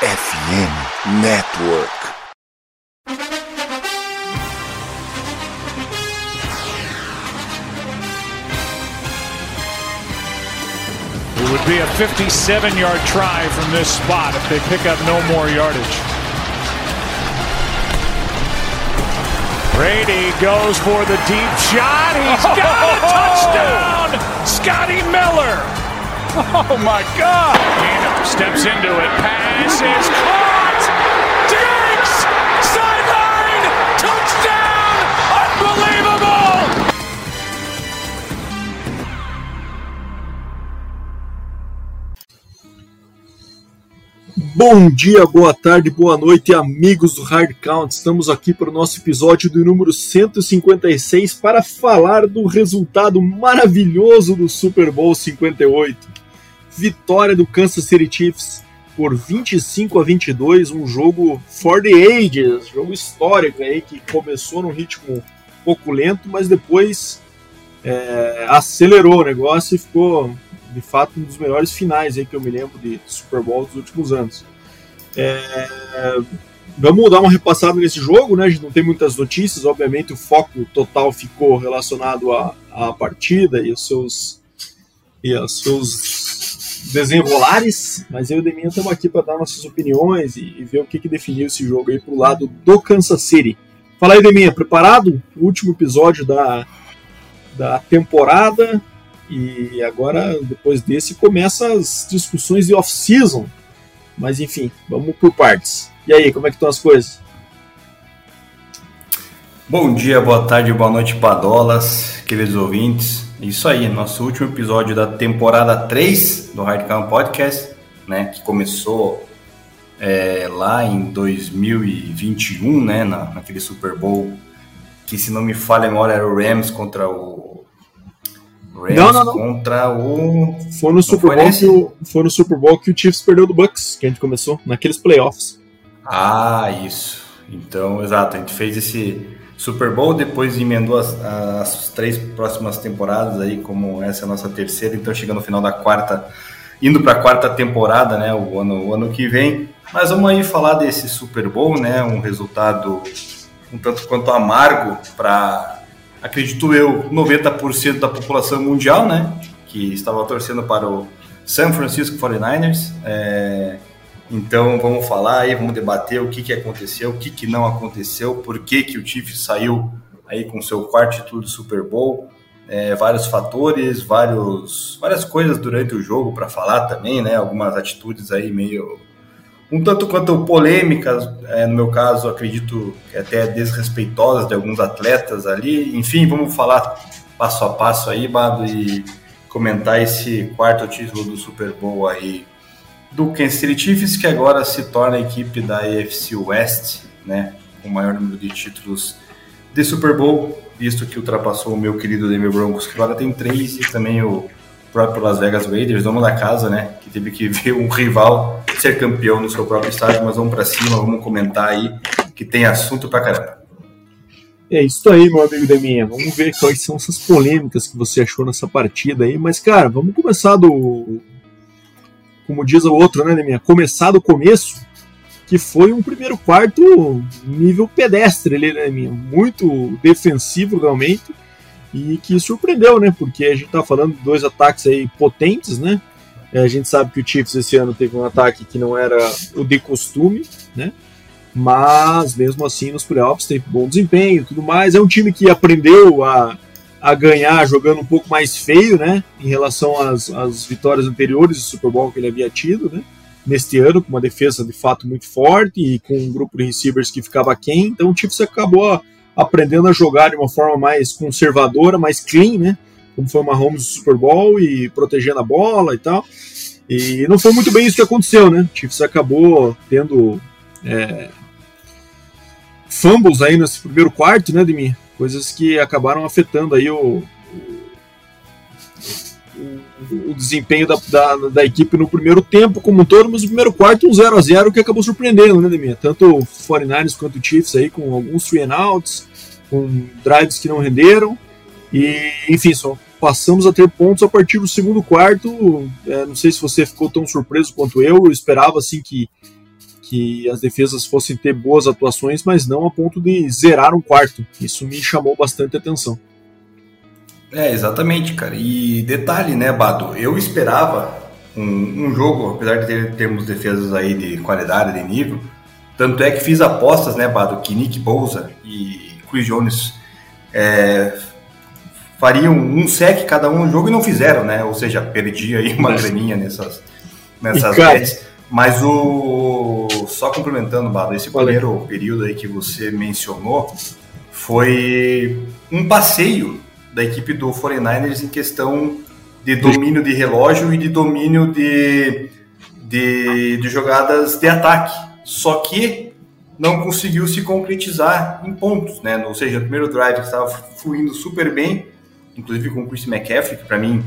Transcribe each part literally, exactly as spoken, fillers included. F M Network. It would be a fifty-seven-yard try from this spot if they pick up no more yardage. Brady goes for the deep shot. He's got oh, a touchdown! Scotty Miller! Oh, my God! Gano steps into it. Pass is caught! Diggs! Sideline! Touchdown! Unbelievable! Bom dia, boa tarde, boa noite, amigos do Hard Count. Estamos aqui para o nosso episódio do número cento e cinquenta e seis para falar do resultado maravilhoso do Super Bowl cinquenta e oito. Vitória do Kansas City Chiefs por vinte e cinco a vinte e dois, um jogo for the ages, jogo histórico aí que começou num ritmo um pouco lento, mas depois é, acelerou o negócio e ficou... de fato, um dos melhores finais aí que eu me lembro de Super Bowl dos últimos anos. É... Vamos dar uma repassada nesse jogo, né? A gente não tem muitas notícias, obviamente o foco total ficou relacionado à, à partida e aos seus, e aos seus desenrolares, mas eu e o Deminha estamos aqui para dar nossas opiniões e, e ver o que, que definiu esse jogo aí para o lado do Kansas City. Fala aí, Deminha, preparado? O último episódio da, da temporada... E agora, depois desse, começam as discussões de off-season. Mas, enfim, vamos por partes. E aí, como é que estão as coisas? Bom dia, boa tarde, boa noite, padolas, queridos ouvintes. Isso aí, nosso último episódio da temporada três do Hard Count Podcast, né, que começou é, lá em dois mil e vinte e um, né, na, naquele Super Bowl, que, se não me falha a memória, era o Rams contra o... Rams não, não, não. Contra o... Foi no, Super Bowl que o... Foi no Super Bowl que o Chiefs perdeu do Bucs, que a gente começou, naqueles playoffs. Ah, isso. Então, exato, a gente fez esse Super Bowl, depois emendou as, as três próximas temporadas, aí, como essa é a nossa terceira, então chegando no final da quarta, indo para a quarta temporada, né, o ano, o ano que vem. Mas vamos aí falar desse Super Bowl, né, um resultado um tanto quanto amargo para... acredito eu, noventa por cento da população mundial, né, que estava torcendo para o San Francisco forty-niners, é... então vamos falar aí, vamos debater o que, que aconteceu, o que, que não aconteceu, por que, que o Chiefs saiu aí com seu quarto título do Super Bowl, é, vários fatores, vários, várias coisas durante o jogo para falar também, né, algumas atitudes aí meio... um tanto quanto polêmicas, é, no meu caso, acredito que até desrespeitosas de alguns atletas ali. Enfim, vamos falar passo a passo aí, Bado, e comentar esse quarto título do Super Bowl aí do Kansas City Chiefs, que agora se torna a equipe da A F C West, né, com o maior número de títulos de Super Bowl, visto que ultrapassou o meu querido Denver Broncos, que agora tem três, e também o próprio Las Vegas Raiders, dono da casa, né, que teve que ver um rival ser campeão no seu próprio estádio. Mas vamos para cima, vamos comentar aí, que tem assunto pra caramba. É isso aí, meu amigo Deminha. Vamos ver quais são essas polêmicas que você achou nessa partida aí, mas, cara, vamos começar do... como diz o outro, né, Deminha? Começar do começo, que foi um primeiro quarto nível pedestre ali, né, Deminha? Muito defensivo, realmente, e que surpreendeu, né, porque a gente tá falando de dois ataques aí potentes, né? A gente sabe que o Chiefs esse ano teve um ataque que não era o de costume, né? Mas mesmo assim nos playoffs teve bom desempenho e tudo mais. É um time que aprendeu a, a ganhar jogando um pouco mais feio, né? Em relação às, às vitórias anteriores do Super Bowl que ele havia tido, né? Neste ano, com uma defesa de fato muito forte e com um grupo de receivers que ficava quem. Então o Chiefs acabou aprendendo a jogar de uma forma mais conservadora, mais clean, né? Como foi o Mahomes do Super Bowl, e protegendo a bola e tal. E não foi muito bem isso que aconteceu, né? O Chiefs acabou tendo é, fumbles aí nesse primeiro quarto, né, Demi? Coisas que acabaram afetando aí o, o, o desempenho da, da, da equipe no primeiro tempo como um todo, mas no primeiro quarto um zero a zero que acabou surpreendendo, né, Demi? Tanto o forty-niners quanto o Chiefs aí, com alguns three and outs, com drives que não renderam, e enfim, só passamos a ter pontos a partir do segundo quarto. É, não sei se você ficou tão surpreso quanto eu, eu esperava assim que que as defesas fossem ter boas atuações, mas não a ponto de zerar um quarto. Isso me chamou bastante atenção. É, exatamente, cara. E detalhe, né, Bado? Eu esperava um, um jogo, apesar de ter, termos defesas aí de qualidade, de nível, tanto é que fiz apostas, né, Bado, que Nick Bosa e Chris Jones é, fariam um sec cada um no jogo e não fizeram, né? Ou seja, perdi aí uma graninha nessas nessas redes. Mas o... só complementando, Bado, esse primeiro período aí que você mencionou foi um passeio da equipe do forty-niners em questão de domínio de relógio e de domínio de, de, de jogadas de ataque, só que não conseguiu se concretizar em pontos, né? Ou seja, o primeiro drive que estava fluindo super bem, inclusive com o Chris McCaffrey, que para mim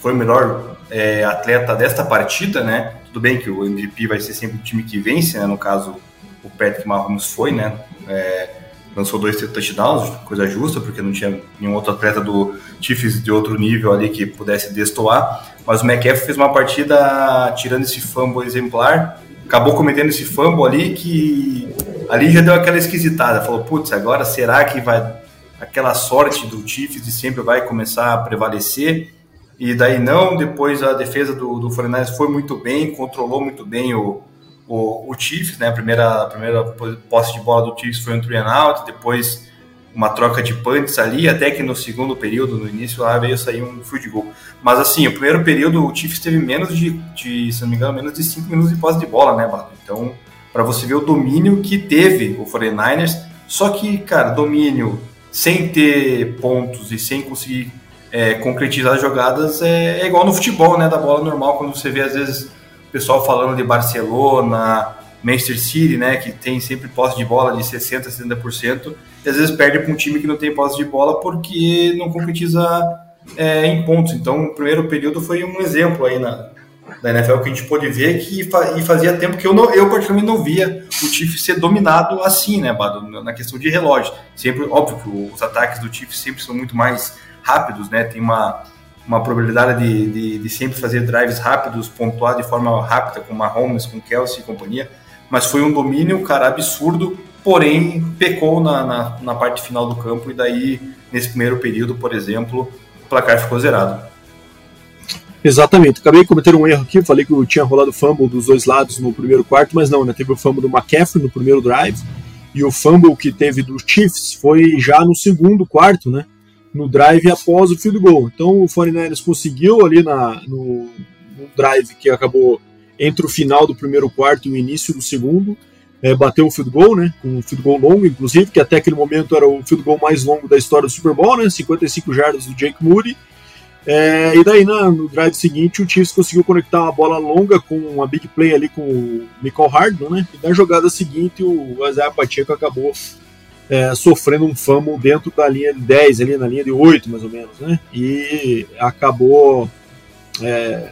foi o melhor é, atleta desta partida, né? Tudo bem que o M V P vai ser sempre o time que vence, né? No caso, o Patrick Mahomes foi, né? É, lançou dois touchdowns, coisa justa, porque não tinha nenhum outro atleta do Chiefs de outro nível ali que pudesse destoar, mas o McCaffrey fez uma partida tirando esse fumble exemplar, acabou cometendo esse fumble ali que ali já deu aquela esquisitada, falou, putz, agora será que vai aquela sorte do Chiefs de sempre vai começar a prevalecer? E daí não, depois a defesa do, do forty-niners foi muito bem, controlou muito bem o O, o Chiefs, né? A primeira, a primeira posse de bola do Chiefs foi um three and out, depois uma troca de punts ali, até que no segundo período, no início, lá veio sair um field goal. Mas assim, o primeiro período o Chiefs teve menos de, de se não me engano, menos de cinco minutos de posse de bola, né, Bato? Então, para você ver o domínio que teve o forty-niners, só que, cara, domínio sem ter pontos e sem conseguir é, concretizar as jogadas é, é igual no futebol, né, da bola normal, quando você vê, às vezes, o pessoal falando de Barcelona, Manchester City, né, que tem sempre posse de bola de sessenta por cento, setenta por cento, e às vezes perde para um time que não tem posse de bola porque não concretiza é, em pontos. Então, o primeiro período foi um exemplo aí na, na N F L que a gente pôde ver, que e fazia tempo que eu, não, eu particularmente, não via o Chiefs ser dominado assim, né, Bado, na questão de relógio. Sempre, óbvio que os ataques do Chiefs sempre são muito mais rápidos, né, tem uma... uma probabilidade de, de, de sempre fazer drives rápidos, pontuar de forma rápida com Mahomes, com Kelce e companhia, mas foi um domínio, cara, absurdo, porém pecou na, na, na parte final do campo e daí, nesse primeiro período, por exemplo, o placar ficou zerado. Exatamente, acabei de cometer um erro aqui, falei que eu tinha rolado fumble dos dois lados no primeiro quarto, mas não, né? Teve o fumble do McCaffrey no primeiro drive e o fumble que teve do Chiefs foi já no segundo quarto, né? No drive após o field goal. Então o forty-niners conseguiu ali na, no, no drive que acabou entre o final do primeiro quarto e o início do segundo, é, bateu o field goal, né, com um field goal longo, inclusive, que até aquele momento era o field goal mais longo da história do Super Bowl, né, cinquenta e cinco jardas do Jake Moody, é, e daí na, no drive seguinte o Chiefs conseguiu conectar uma bola longa com uma big play ali com o Mecole Hardman, né, e na jogada seguinte o Isiah Pacheco acabou É, sofrendo um fumble dentro da linha de dez, ali na linha de oito mais ou menos, né? E acabou é,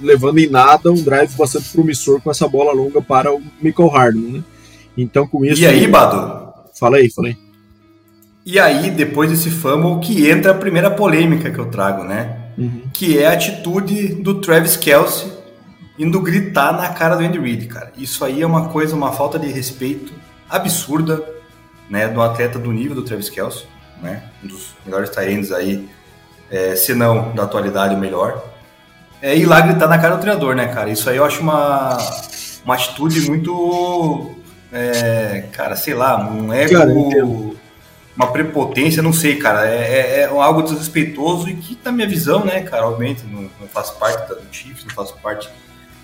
levando em nada um drive bastante promissor com essa bola longa para o Mecole Hardman, né? Então com isso... E aí, Bado? Fala aí, fala aí. E aí, depois desse fumble, que entra a primeira polêmica que eu trago, né? Uhum. Que é a atitude do Travis Kelce indo gritar na cara do Andy Reid, cara. Isso aí é uma coisa, uma falta de respeito absurda, né, de um atleta do nível do Travis Kelce, né, um dos melhores tight ends aí, é, se não da atualidade o melhor, é ir lá gritar na cara do treinador, né, cara? Isso aí eu acho uma, uma atitude muito, é, cara, sei lá, um ego, uma prepotência, não sei, cara, é, é, é algo desrespeitoso e que, na minha visão, né, cara, obviamente não, não faço parte do Chiefs, não faço parte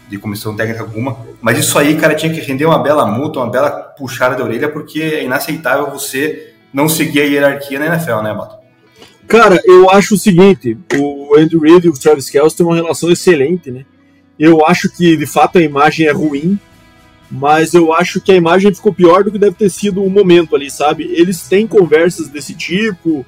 de comissão técnica alguma, mas isso aí, cara, tinha que render uma bela multa, uma bela puxada de orelha, porque é inaceitável você não seguir a hierarquia na N F L, né, Bato? Cara, eu acho o seguinte, o Andy Reid e o Travis Kelce têm uma relação excelente, né? Eu acho que, de fato, a imagem é ruim, mas eu acho que a imagem ficou pior do que deve ter sido o momento ali, sabe? Eles têm conversas desse tipo,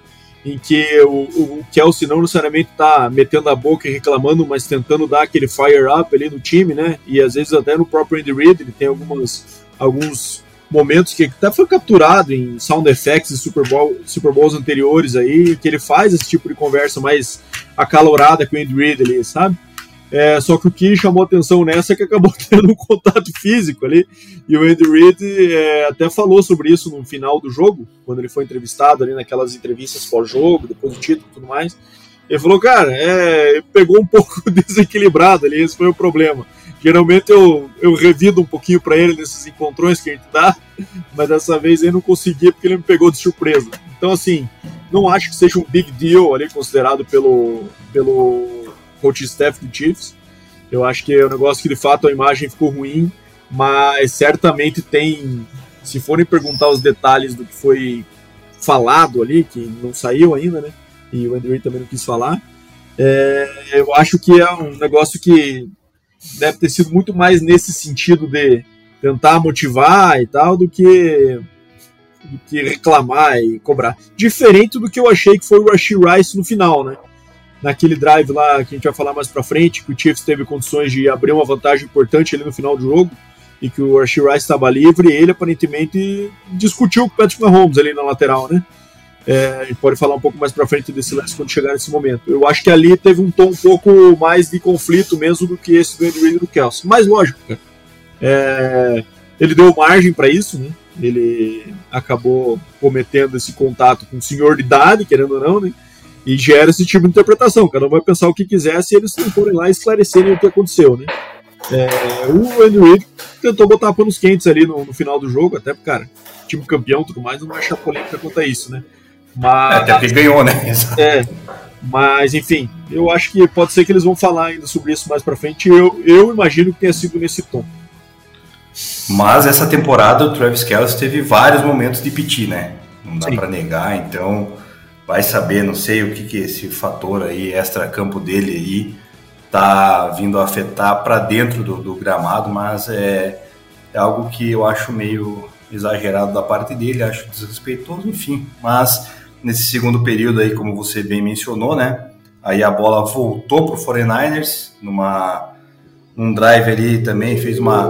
em que o, o Kelce não necessariamente tá metendo a boca e reclamando, mas tentando dar aquele fire up ali no time, né? E às vezes até no próprio Andy Reid, ele tem algumas, alguns momentos que até foi capturado em sound effects e Super Bowl, Super Bowls anteriores aí, que ele faz esse tipo de conversa mais acalorada com o Andy Reid ali, sabe? É, só que o que chamou atenção nessa é que acabou tendo um contato físico ali, e o Andy Reid é, até falou sobre isso no final do jogo, quando ele foi entrevistado ali naquelas entrevistas pós-jogo, depois do título e tudo mais. Ele falou, cara, é, pegou um pouco desequilibrado ali, esse foi o problema. Geralmente eu, eu revido um pouquinho para ele nesses encontrões que a gente dá, mas dessa vez ele não conseguia porque ele me pegou de surpresa. Então, assim, não acho que seja um big deal ali considerado pelo, pelo coaching staff do Chiefs. Eu acho que é um negócio que, de fato, a imagem ficou ruim, mas certamente tem... Se forem perguntar os detalhes do que foi falado ali, que não saiu ainda, né? E o Andrew também não quis falar. É, eu acho que é um negócio que deve ter sido muito mais nesse sentido de tentar motivar e tal, do que, do que reclamar e cobrar. Diferente do que eu achei que foi o Rashee Rice no final, né? Naquele drive lá que a gente vai falar mais pra frente, que o Chiefs teve condições de abrir uma vantagem importante ali no final do jogo, e que o Rashee Rice estava livre, e ele aparentemente discutiu com o Patrick Mahomes ali na lateral, né? É, a gente pode falar um pouco mais pra frente desse lance quando chegar nesse momento. Eu acho que ali teve um tom um pouco mais de conflito mesmo do que esse do Andy Reid e do Kelce. Mas lógico, é, ele deu margem pra isso, né? Ele acabou cometendo esse contato com o senhor de idade, querendo ou não, né? E gera esse tipo de interpretação. Cada um vai pensar o que quiser se eles não forem lá esclarecerem o que aconteceu, né? É, o Andy Reid tentou botar panos quentes ali no, no final do jogo, até porque, cara, time campeão e tudo mais, não vai achar polêmica quanto a isso, né? Mas, é, até porque ele ganhou, né? É, mas enfim, eu acho que pode ser que eles vão falar ainda sobre isso mais pra frente. Eu, eu imagino que tenha sido nesse tom. Mas essa temporada o Travis Kelce teve vários momentos de piti, né? Não dá Sim. pra negar, então vai saber, não sei o que, que esse fator aí, extra-campo dele aí, tá vindo a afetar pra dentro do, do gramado, mas é, é algo que eu acho meio exagerado da parte dele, acho desrespeitoso, enfim, mas... Nesse segundo período aí, como você bem mencionou, né? Aí a bola voltou pro forty-niners, numa, num drive ali também, fez uma,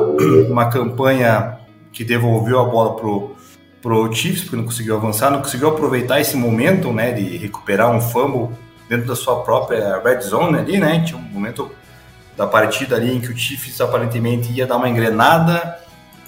uma campanha que devolveu a bola pro, pro Chiefs, porque não conseguiu avançar, não conseguiu aproveitar esse momento, né? De recuperar um fumble dentro da sua própria red zone ali, né? Tinha um momento da partida ali em que o Chiefs aparentemente ia dar uma engrenada,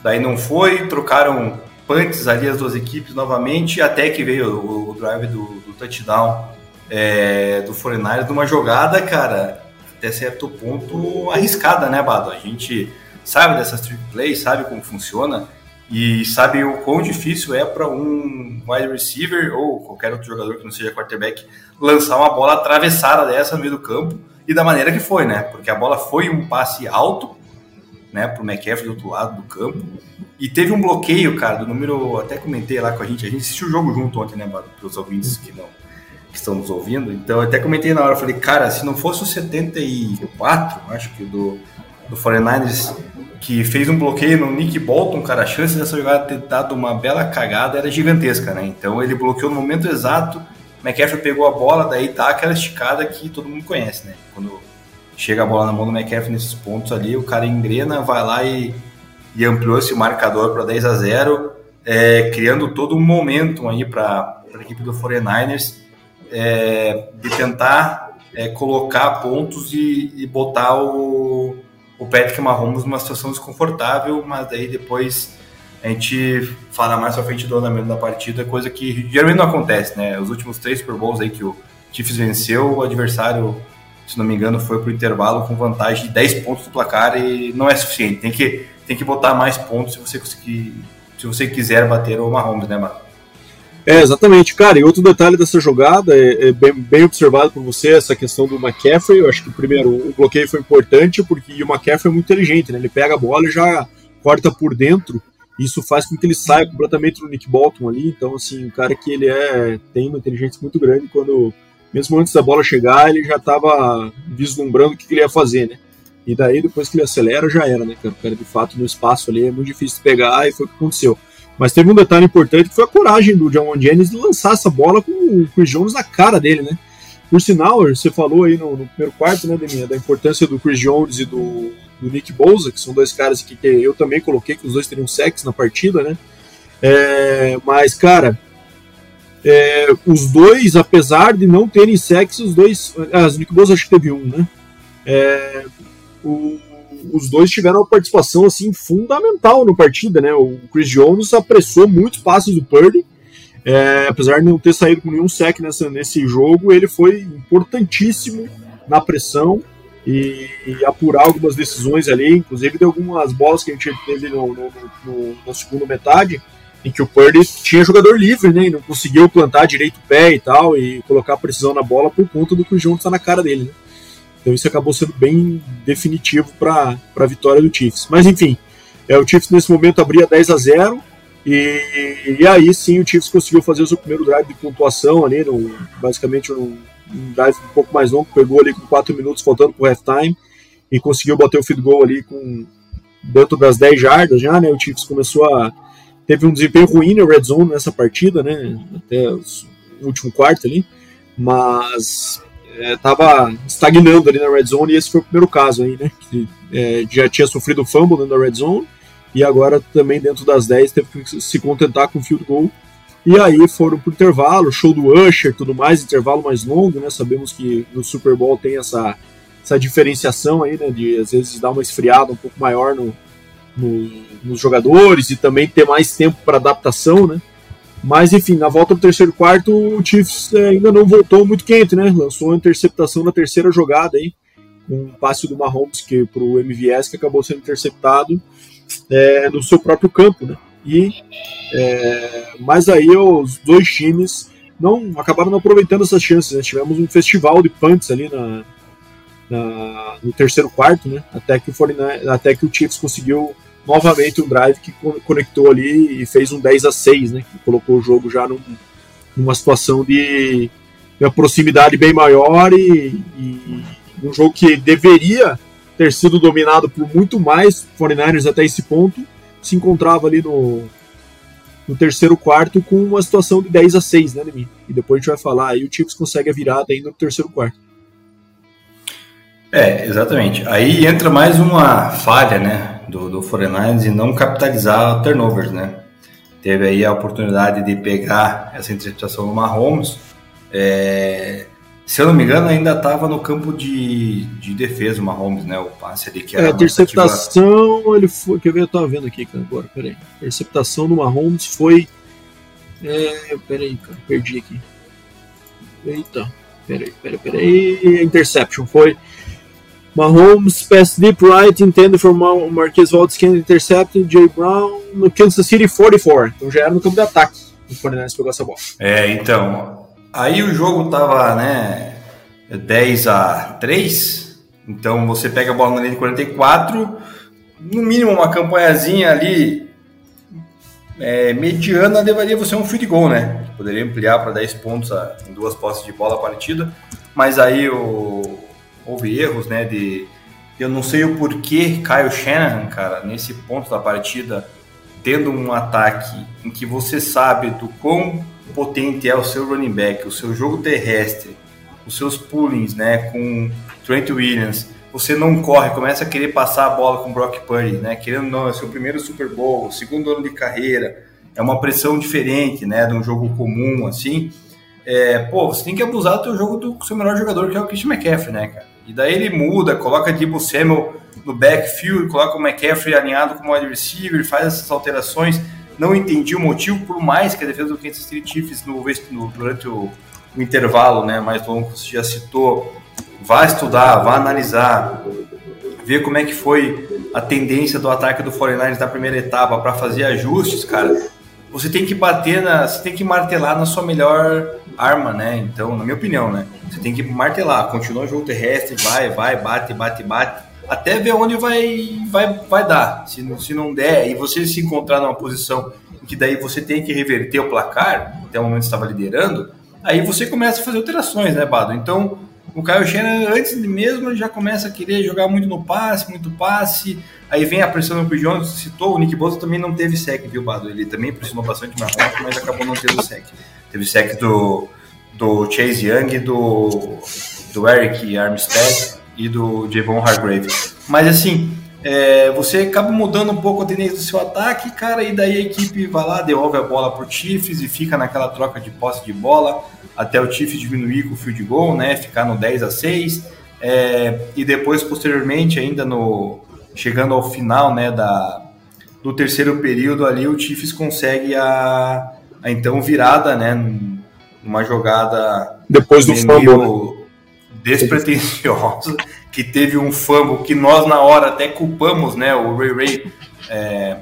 daí não foi, trocaram... punts ali as duas equipes novamente, até que veio o, o drive do, do touchdown é, do forty-niners, numa jogada, cara, até certo ponto arriscada, né, Bado? A gente sabe dessas trick plays, sabe como funciona e sabe o quão difícil é para um wide receiver ou qualquer outro jogador que não seja quarterback lançar uma bola atravessada dessa no meio do campo, e da maneira que foi, né? Porque a bola foi um passe alto, né, pro McCaffrey do outro lado do campo. E teve um bloqueio, cara, do número... Até comentei lá com a gente, a gente assistiu o jogo junto ontem, né, para os ouvintes que, não, que estão nos ouvindo. Então, até comentei na hora, falei, cara, se não fosse o setenta e quatro, acho que do, do forty-niners, que fez um bloqueio no Nick Bolton, cara, a chance dessa jogada ter dado uma bela cagada era gigantesca, né? Então, ele bloqueou no momento exato, o McCaffrey pegou a bola, daí tá aquela esticada que todo mundo conhece, né? Quando chega a bola na mão do McCaffrey nesses pontos ali, o cara engrena, vai lá e... e ampliou esse marcador para dez a zero, é, criando todo um momentum aí para a equipe do forty-niners é, de tentar é, colocar pontos e, e botar o, o Patrick Mahomes numa situação desconfortável, mas daí depois a gente fala mais pra frente do andamento da partida, coisa que geralmente não acontece, né? Os últimos três Super Bowls aí que o Chiefs venceu, o adversário, se não me engano, foi pro intervalo com vantagem de dez pontos do placar, e não é suficiente, tem que tem que botar mais pontos se você conseguir, se você quiser bater o Mahomes, né, Marcos? É, exatamente, cara, e outro detalhe dessa jogada, é, é bem, bem observado por você, essa questão do McCaffrey. Eu acho que, primeiro, o bloqueio foi importante, porque o McCaffrey é muito inteligente, né, ele pega a bola e já corta por dentro, isso faz com que ele saia completamente do Nick Bolton ali, então, assim, o cara que ele é, tem uma inteligência muito grande, quando, mesmo antes da bola chegar, ele já estava vislumbrando o que, que ele ia fazer, né. E daí, depois que ele acelera, já era, né, cara? O cara, de fato, no espaço ali é muito difícil de pegar, e foi o que aconteceu. Mas teve um detalhe importante, que foi a coragem do Jauan Jennings de lançar essa bola com o Chris Jones na cara dele, né? Por sinal, você falou aí no, no primeiro quarto, né, Deminha, da importância do Chris Jones e do, do Nick Bosa, que são dois caras que, que eu também coloquei, que os dois teriam sacks na partida, né? É, mas, cara, é, os dois, apesar de não terem sacks, os dois... Ah, o Nick Bosa acho que teve um, né? É, o, os dois tiveram uma participação assim, fundamental no partida, né? O Chris Jones apressou muitos passes do Purdy, é, apesar de não ter saído com nenhum sec nessa, nesse jogo, ele foi importantíssimo na pressão e, e apurar algumas decisões ali, inclusive de algumas bolas que a gente teve no, no, no, na segunda metade, em que o Purdy tinha jogador livre, né, e não conseguiu plantar direito o pé e tal, e colocar precisão na bola por conta do que o Jones está na cara dele, né? Então isso acabou sendo bem definitivo para a vitória do Chiefs. Mas enfim, é, o Chiefs nesse momento abria dez a zero, e, e aí sim o Chiefs conseguiu fazer o seu primeiro drive de pontuação, ali, no, basicamente um, um drive um pouco mais longo, pegou ali com quatro minutos faltando para o halftime, e conseguiu bater o field goal ali com, dentro das dez jardas já, né? O Chiefs começou a... Teve um desempenho ruim na Red Zone nessa partida, né? Até o último quarto ali, mas estava é, estagnando ali na Red Zone e esse foi o primeiro caso aí, né? Que é, já tinha sofrido fumble dentro da Red Zone e agora também dentro das dez teve que se contentar com o field goal. E aí foram pro intervalo, show do Usher, tudo mais, intervalo mais longo, né? Sabemos que no Super Bowl tem essa, essa diferenciação aí, né? De às vezes dar uma esfriada um pouco maior no. No, nos jogadores e também ter mais tempo para adaptação, né? Mas enfim, na volta do terceiro quarto o Chiefs é, ainda não voltou muito quente, né? Lançou uma interceptação na terceira jogada aí, um passe do Mahomes que para o M V S que acabou sendo interceptado é, no seu próprio campo, né? E é, mas aí os dois times não acabaram não aproveitando essas chances, né? Tivemos um festival de punts ali na Na, no terceiro quarto, né? Até que o quarenta e nove, até que o Chiefs conseguiu novamente um drive que conectou ali e fez um dez a seis, né? Que colocou o jogo já num, numa situação de, de uma proximidade bem maior e, e um jogo que deveria ter sido dominado por muito mais quarenta e nove até esse ponto, se encontrava ali no, no terceiro quarto com uma situação de dez a seis, né, Demi? E depois a gente vai falar, aí o Chiefs consegue a virada ainda no terceiro quarto. É, exatamente. Aí entra mais uma falha, né, do, do quarenta e nove em não capitalizar turnovers, né? Teve aí a oportunidade de pegar essa interceptação do Mahomes. É, se eu não me engano, ainda estava no campo de, de defesa o Mahomes, né? O passe ali que era... É, a interceptação, ele foi... Quer ver? Eu estava vendo aqui, cara, agora, peraí. A interceptação do Mahomes foi... É, peraí, cara, perdi aqui. Eita, peraí, peraí, peraí. A interception foi... Mahomes pass deep right intended for Marques Valdes-Scantling intercepted Jay Brown no Kansas City quarenta e quatro. Então já era no campo de ataque o quarenta e nove pegou essa bola. É, então, aí o jogo tava, né, dez a três, então você pega a bola na linha de quarenta e quatro, no mínimo uma campanhazinha ali é, mediana levaria você a um field goal, né? Poderia ampliar para dez pontos a, em duas posses de bola a partida, mas aí o houve erros, né, de... Eu não sei o porquê Kyle Shanahan, cara, nesse ponto da partida, tendo um ataque em que você sabe do quão potente é o seu running back, o seu jogo terrestre, os seus pullings, né, com Trent Williams, você não corre, começa a querer passar a bola com Brock Purdy, né, querendo ou não, é seu primeiro Super Bowl, segundo ano de carreira, é uma pressão diferente, né, de um jogo comum, assim, é, pô, você tem que abusar do teu jogo do seu melhor jogador, que é o Chris McCaffrey, né, cara? E daí ele muda, coloca Deebo Samuel no backfield, coloca o McCaffrey alinhado como wide receiver, faz essas alterações. Não entendi o motivo, por mais que a defesa do Kansas City Chiefs no, no, durante o, o intervalo, né, mais longo que você já citou, vá estudar, vá analisar, ver como é que foi a tendência do ataque do quarenta e nove na primeira etapa para fazer ajustes, cara. Você tem que bater, na, você tem que martelar na sua melhor arma, né? Então, na minha opinião, né? Você tem que martelar, continua o jogo terrestre, vai, vai, bate, bate, bate, até ver onde vai, vai, vai dar. Se, se não der, e você se encontrar numa posição em que daí você tem que reverter o placar, até o momento que você estava liderando, aí você começa a fazer alterações, né, Bado? Então, o Kyle Shanahan, antes mesmo, ele já começa a querer jogar muito no passe, muito passe, aí vem a pressão do Jones, citou, o Nick Bosa também não teve sec, viu, Bado? Ele também pressionou bastante mais rápido, mas acabou não tendo sec. Teve sec do, do Chase Young, do, do Arik Armstead e do Jauan Jennings. Mas assim, é, você acaba mudando um pouco a tendência do seu ataque, cara, e daí a equipe vai lá, devolve a bola pro Chiefs e fica naquela troca de posse de bola, até o Chiefs diminuir com o field goal, né, ficar no dez a seis, É, e depois, posteriormente, ainda no, chegando ao final, né, da, do terceiro período ali, o Chiefs consegue a, a então virada, né, numa jogada depois do fumble, né? Despretensiosa, que teve um fumble que nós na hora até culpamos, né, o Ray Ray é,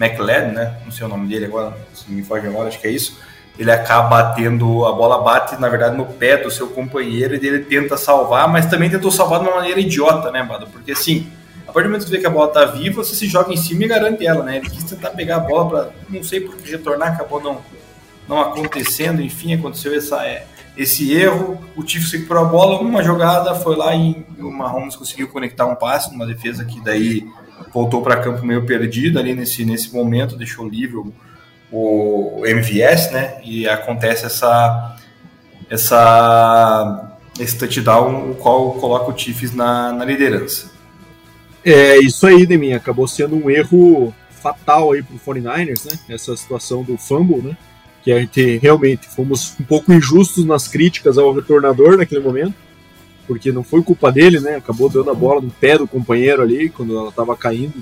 McLeod, né, não sei o nome dele agora, se me foge agora, acho que é isso. Ele acaba batendo, a bola bate, na verdade, no pé do seu companheiro e ele tenta salvar, mas também tentou salvar de uma maneira idiota, né, Bado? Porque, assim, a partir do momento que você vê que a bola tá viva, você se joga em cima e garante ela, né? Ele quis tentar pegar a bola para, não sei por que, retornar, acabou não, não acontecendo, enfim, aconteceu essa, é, esse erro, o Chiefs recuperou a bola, uma jogada, foi lá e o Mahomes conseguiu conectar um passe numa defesa que daí voltou para campo meio perdido ali nesse, nesse momento, deixou livre o o M V S, né, e acontece essa, essa, esse touchdown, o qual coloca o Chiefs na, na liderança. É isso aí, Deminha, acabou sendo um erro fatal aí pro forty-niners, né, essa situação do fumble, né, que a gente realmente fomos um pouco injustos nas críticas ao retornador naquele momento, porque não foi culpa dele, né, acabou dando a bola no pé do companheiro ali, quando ela tava caindo,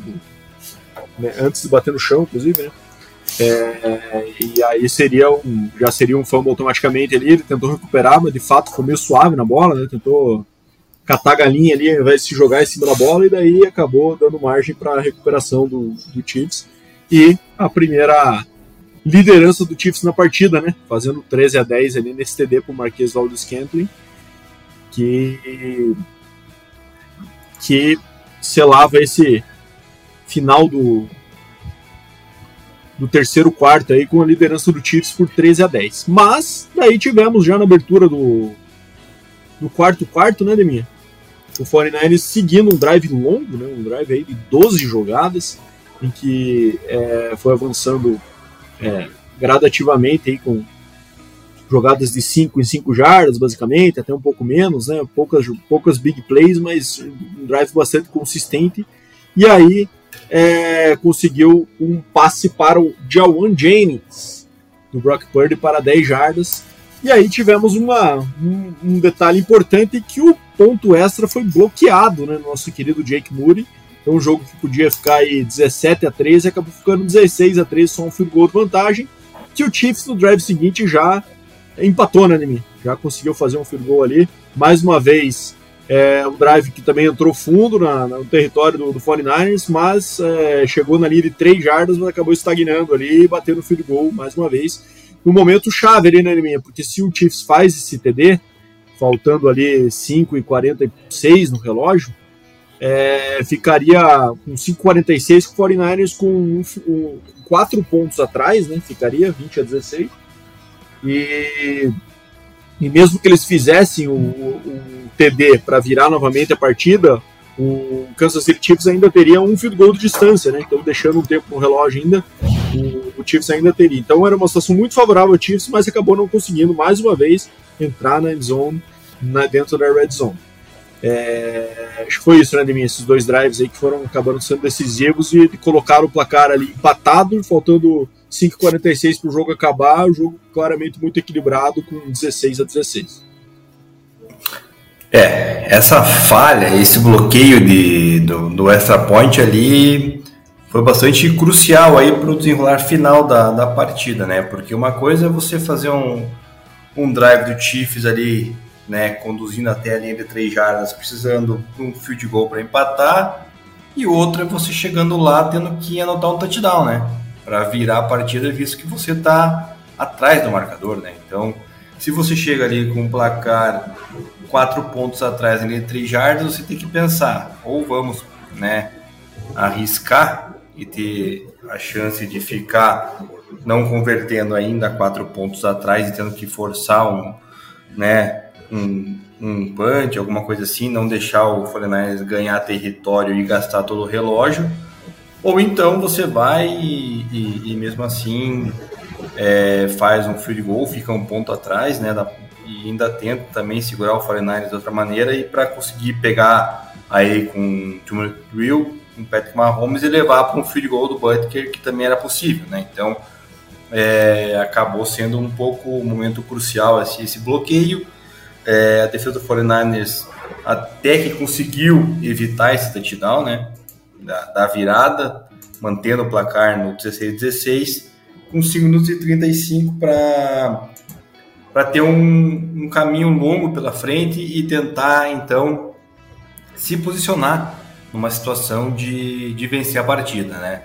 né, antes de bater no chão, inclusive, né. É, e aí seria um, já seria um fumble automaticamente ali. Ele tentou recuperar, mas de fato foi meio suave na bola, né? Tentou catar a galinha ali ao invés de se jogar em cima da bola, e daí acabou dando margem para a recuperação do, do Chiefs e a primeira liderança do Chiefs na partida, né? Fazendo treze a dez ali nesse T D para o Marques Valdes-Scantling, que, que selava esse final do do terceiro quarto aí, com a liderança do Chiefs por treze a dez. Mas, daí tivemos já na abertura do, do quarto quarto, né, Deminha? O forty-niners seguindo um drive longo, né, um drive aí de doze jogadas, em que é, foi avançando é, gradativamente aí com jogadas de cinco em cinco jardas, basicamente, até um pouco menos, né, poucas, poucas big plays, mas um drive bastante consistente. E aí, É, conseguiu um passe para o Jauan Jennings do Brock Purdy para dez jardas, e aí tivemos uma, um, um detalhe importante, que o ponto extra foi bloqueado, né, nosso querido Jake Moody. Então, um jogo que podia ficar aí dezessete a treze acabou ficando dezesseis a treze, só um field goal de vantagem, que o Chiefs no drive seguinte já empatou, né, Nemi? Já conseguiu fazer um field goal ali, mais uma vez. É, um drive que também entrou fundo na, no território do, do forty-niners, mas é, chegou na linha de três jardas, mas acabou estagnando ali e bateu no field goal mais uma vez. No momento chave ali, né, Liminha? Porque se o Chiefs faz esse T D, faltando ali cinco e quarenta e seis no relógio, é, ficaria com cinco e quarenta e seis com o forty-niners com um, um, quatro pontos atrás, né? Ficaria vinte a dezesseis. E, e mesmo que eles fizessem o, o T D para virar novamente a partida, o Kansas City Chiefs ainda teria um field goal de distância, né? Então, deixando um tempo no relógio ainda, o Chiefs ainda teria. Então, era uma situação muito favorável ao Chiefs, mas acabou não conseguindo, mais uma vez, entrar na end zone, na, dentro da red zone. É, acho que foi isso, né, Deminha? Esses dois drives aí que foram, acabaram sendo decisivos e colocaram o placar ali empatado, faltando cinco e quarenta e seis para o jogo acabar, o jogo claramente muito equilibrado, com dezesseis a dezesseis. É, essa falha, esse bloqueio de, do, do extra point ali foi bastante crucial aí para o desenrolar final da, da partida, né? Porque uma coisa é você fazer um, um drive do Chiefs ali, né, conduzindo até a linha de três jardas, precisando de um field goal para empatar, e outra é você chegando lá tendo que anotar um touchdown, né? Para virar a partida, visto que você está atrás do marcador, né? Então, se você chega ali com um placar quatro pontos atrás, ali três jardas, você tem que pensar, ou vamos, né, arriscar e ter a chance de ficar não convertendo ainda quatro pontos atrás e tendo que forçar um, né, um, um punch, alguma coisa assim, não deixar o forty-niners ganhar território e gastar todo o relógio, ou então você vai e, e, e mesmo assim é, faz um field goal, fica um ponto atrás, né, da, e ainda tenta também segurar o forty-niners de outra maneira, e para conseguir pegar aí com o Drill, com o Patrick Mahomes, e levar para um field goal do Butker, que também era possível, né? Então, é, acabou sendo um pouco um momento crucial, assim, esse bloqueio. É, a defesa do forty-niners até que conseguiu evitar esse touchdown, né, da, da virada, mantendo o placar no dezesseis a dezesseis, com cinco minutos e trinta e cinco para ter um, um caminho longo pela frente e tentar, então, se posicionar numa situação de, de vencer a partida, né.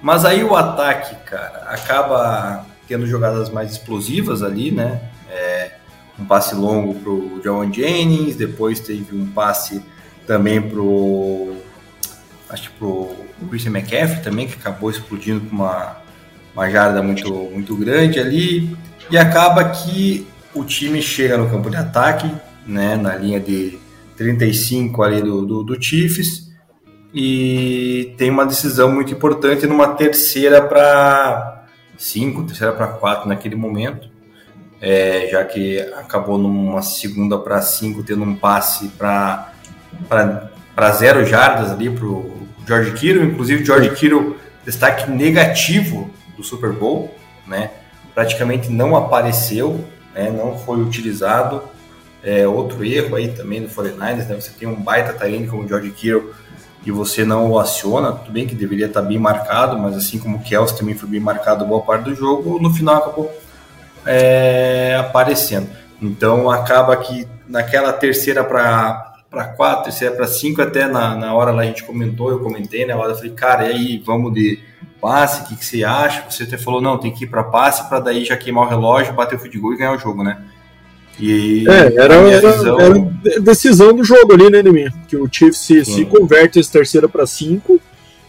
Mas aí o ataque, cara, acaba tendo jogadas mais explosivas ali, né, é, um passe longo pro Jauan Jennings, depois teve um passe também pro, acho que pro Chris McCaffrey também, que acabou explodindo com uma, uma jarda muito, muito grande ali, e acaba que o time chega no campo de ataque, né, na linha de trinta e cinco ali do, do, do Chiefs, e tem uma decisão muito importante numa terceira para cinco, terceira para quatro naquele momento, É, já que acabou numa segunda para cinco, tendo um passe para zero jardas ali para o George Kittle. Inclusive, George Kittle, destaque negativo do Super Bowl, né? Praticamente não apareceu, né? Não foi utilizado. É, outro erro aí também do forty-niners, né? Você tem um baita talento como o George Kittle e você não o aciona. Tudo bem que deveria estar bem marcado, mas assim como o Kelce também foi bem marcado boa parte do jogo, no final acabou É, aparecendo. Então acaba que naquela terceira para quatro, terceira para cinco, até na, na hora lá a gente comentou, eu comentei, né? Eu falei, cara, e aí, vamos de passe, o que, que você acha? Você até falou, não, tem que ir para passe para daí já queimar o relógio, bater o field goal e ganhar o jogo, né? E é, era, era, visão... era decisão do jogo ali, né, Deminha? Que o Chiefs se, se converte essa terceira para cinco.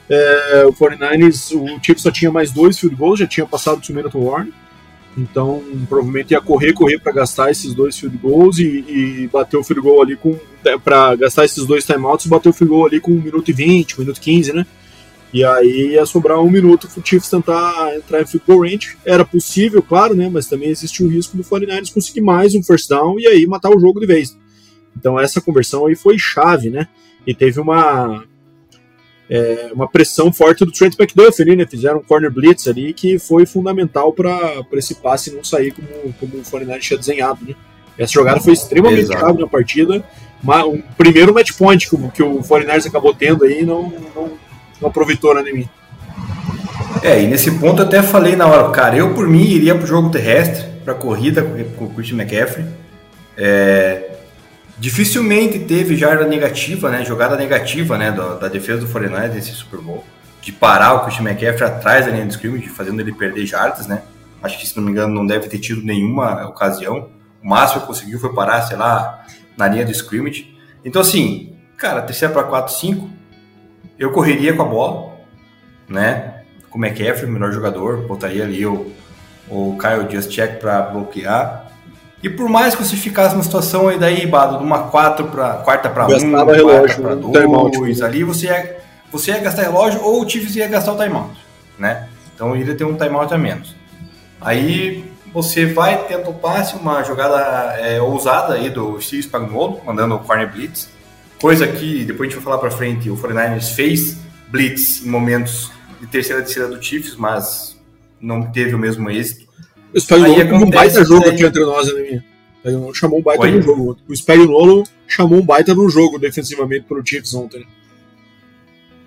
É, o forty-niners, o Chiefs só tinha mais dois field goals, já tinha passado o two-minute warning. Então, provavelmente ia correr, correr para gastar esses dois field goals e, e bater o field goal ali com... para gastar esses dois timeouts e bater o field goal ali com um minuto e vinte, um minuto e quinze, né? E aí ia sobrar um minuto para o Chiefs tentar entrar em field goal range. Era possível, claro, né? Mas também existe o risco do forty-niners conseguir mais um first down e aí matar o jogo de vez. Então, essa conversão aí foi chave, né? E teve uma... É, uma pressão forte do Trent McDuffie ali, né? Fizeram um corner blitz ali que foi fundamental para esse passe não sair como, como o forty-niners tinha desenhado, né? Essa jogada foi extremamente chave na partida. Uma, um primeiro match point que, que o forty-niners acabou tendo aí não, não, não aproveitou, né, Neymar? É, e nesse ponto eu até falei na hora, cara, eu por mim iria pro jogo terrestre, pra corrida com o Chris McCaffrey. É... Dificilmente teve jarda negativa, né, jogada negativa, né, da, da defesa do forty-niners nesse Super Bowl, de parar o Christian McCaffrey atrás da linha de scrimmage, fazendo ele perder jardas, né, acho que, se não me engano, não deve ter tido nenhuma ocasião, o máximo que conseguiu foi parar, sei lá, na linha do scrimmage. Então, assim, cara, terceira para quatro, cinco, eu correria com a bola, né, com o McCaffrey, o melhor jogador, botaria ali o, o Kyle Juszczyk para bloquear. E por mais que você ficasse numa situação aí daí, Bado, de uma quarta para um, quarta para dois, ali você ia, você ia gastar relógio ou o Chiefs ia gastar o timeout, né? Então iria ter um timeout a menos. Aí você vai, tenta o passe, uma jogada é, ousada aí do Steve Spagnuolo, mandando o corner blitz, coisa que depois a gente vai falar para frente, o forty-niners fez blitz em momentos de terceira descida do Chiefs, mas não teve o mesmo êxito. O Spagnuolo teve um baita jogo aí, aqui entre nós, né? Ele chamou um baita no jogo. O Spagnuolo chamou um baita no jogo defensivamente pelo Chiefs ontem.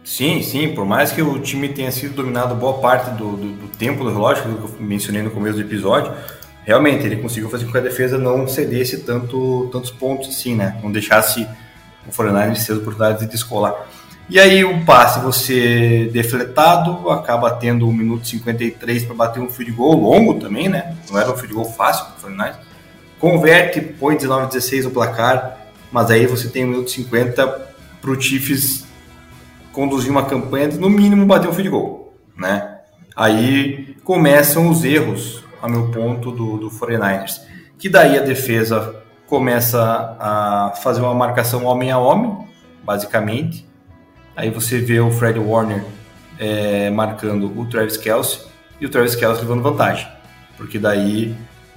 Sim, sim. Por mais que o time tenha sido dominado boa parte do, do, do tempo do relógio, que eu mencionei no começo do episódio, realmente ele conseguiu fazer com que a defesa não cedesse tanto, tantos pontos assim, né? Não deixasse o forty-niners ter as oportunidades de descolar. E aí o passe, você defletado, acaba tendo um minuto e cinquenta e três para bater um field goal longo também, né? Não era um field goal fácil para o forty-niners. Converte, põe dezenove a dezesseis o placar, mas aí você tem um minuto e cinquenta para o Chiefs conduzir uma campanha de, no mínimo, bater um field goal, né? Aí começam os erros, a meu ponto, do, do forty-niners. Que daí a defesa começa a fazer uma marcação homem a homem, basicamente. Aí você vê o Fred Warner é, marcando o Travis Kelce e o Travis Kelce levando vantagem. Porque daí,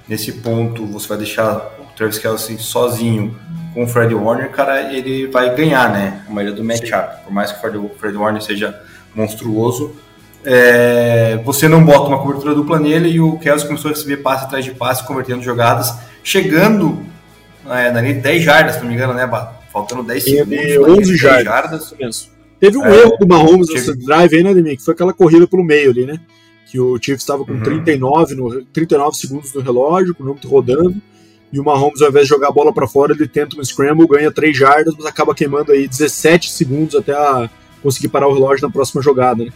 nesse ponto, você vai deixar o Travis Kelce sozinho com o Fred Warner, cara, ele vai ganhar, né? A maioria do matchup. Por mais que o Fred Warner seja monstruoso, é, você não bota uma cobertura dupla nele e o Kelce começou a receber passe atrás de passe, convertendo jogadas, chegando é, na linha de dez jardas, se não me engano, né, Bato? faltando dez segundos. Teve onze jardas. jardas. Teve um é, erro do Mahomes nesse tive... drive aí, né, Deminha? Que foi aquela corrida pelo meio ali, né? Que o Chiefs estava com uhum. trinta e nove, no, trinta e nove segundos no relógio, com o número rodando. E o Mahomes, ao invés de jogar a bola para fora, ele tenta um scramble, ganha três jardas, mas acaba queimando aí dezessete segundos até a conseguir parar o relógio na próxima jogada, né?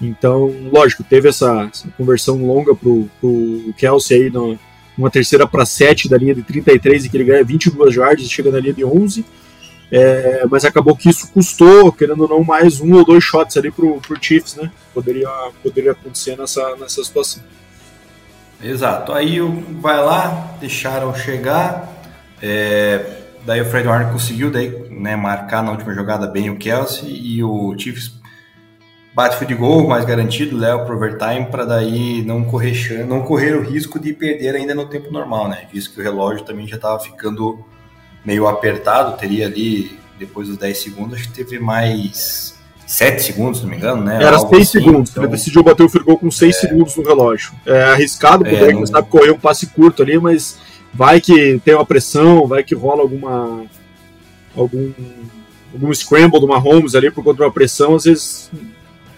Então, lógico, teve essa, essa conversão longa pro, pro Kelce aí, no, uma terceira para sete da linha de trinta e três, em que ele ganha vinte e duas jardas e chega na linha de onze. É, mas acabou que isso custou, querendo ou não, mais um ou dois shots ali pro, pro Chiefs, né? Poderia, poderia acontecer nessa, nessa situação. Exato, aí vai lá, deixaram chegar, é, daí o Fred Warner conseguiu daí, né, marcar na última jogada bem o Kelce, e o Chiefs bate o field goal mais garantido, leva pro overtime para daí não correr, não correr o risco de perder ainda no tempo normal, né? Visto que o relógio também já estava ficando meio apertado, teria ali, depois dos dez segundos, acho que teve mais sete segundos, se não me engano, né? Era seis assim, segundos, então... ele decidiu bater o field goal com seis é... segundos no relógio. É arriscado, porque é, não... sabe correr um passe curto ali, mas vai que tem uma pressão, vai que rola alguma algum, algum scramble do Mahomes ali por conta de uma pressão, às vezes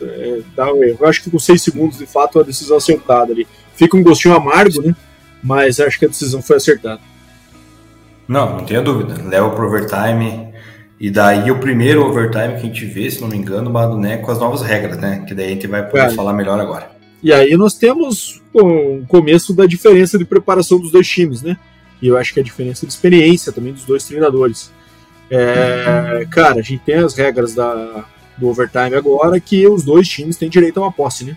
é, dá um erro. Eu acho que com seis segundos, de fato, a decisão acertada ali. Fica um gostinho amargo, né? Mas acho que a decisão foi acertada. Não, não tenho dúvida. Leva pro overtime... E daí o primeiro overtime que a gente vê, se não me engano, né, com as novas regras, né? Que daí a gente vai poder é. falar melhor agora. E aí nós temos o começo da diferença de preparação dos dois times, né? E eu acho que a diferença de experiência também dos dois treinadores. É, cara, a gente tem as regras da, do overtime agora, que os dois times têm direito a uma posse, né?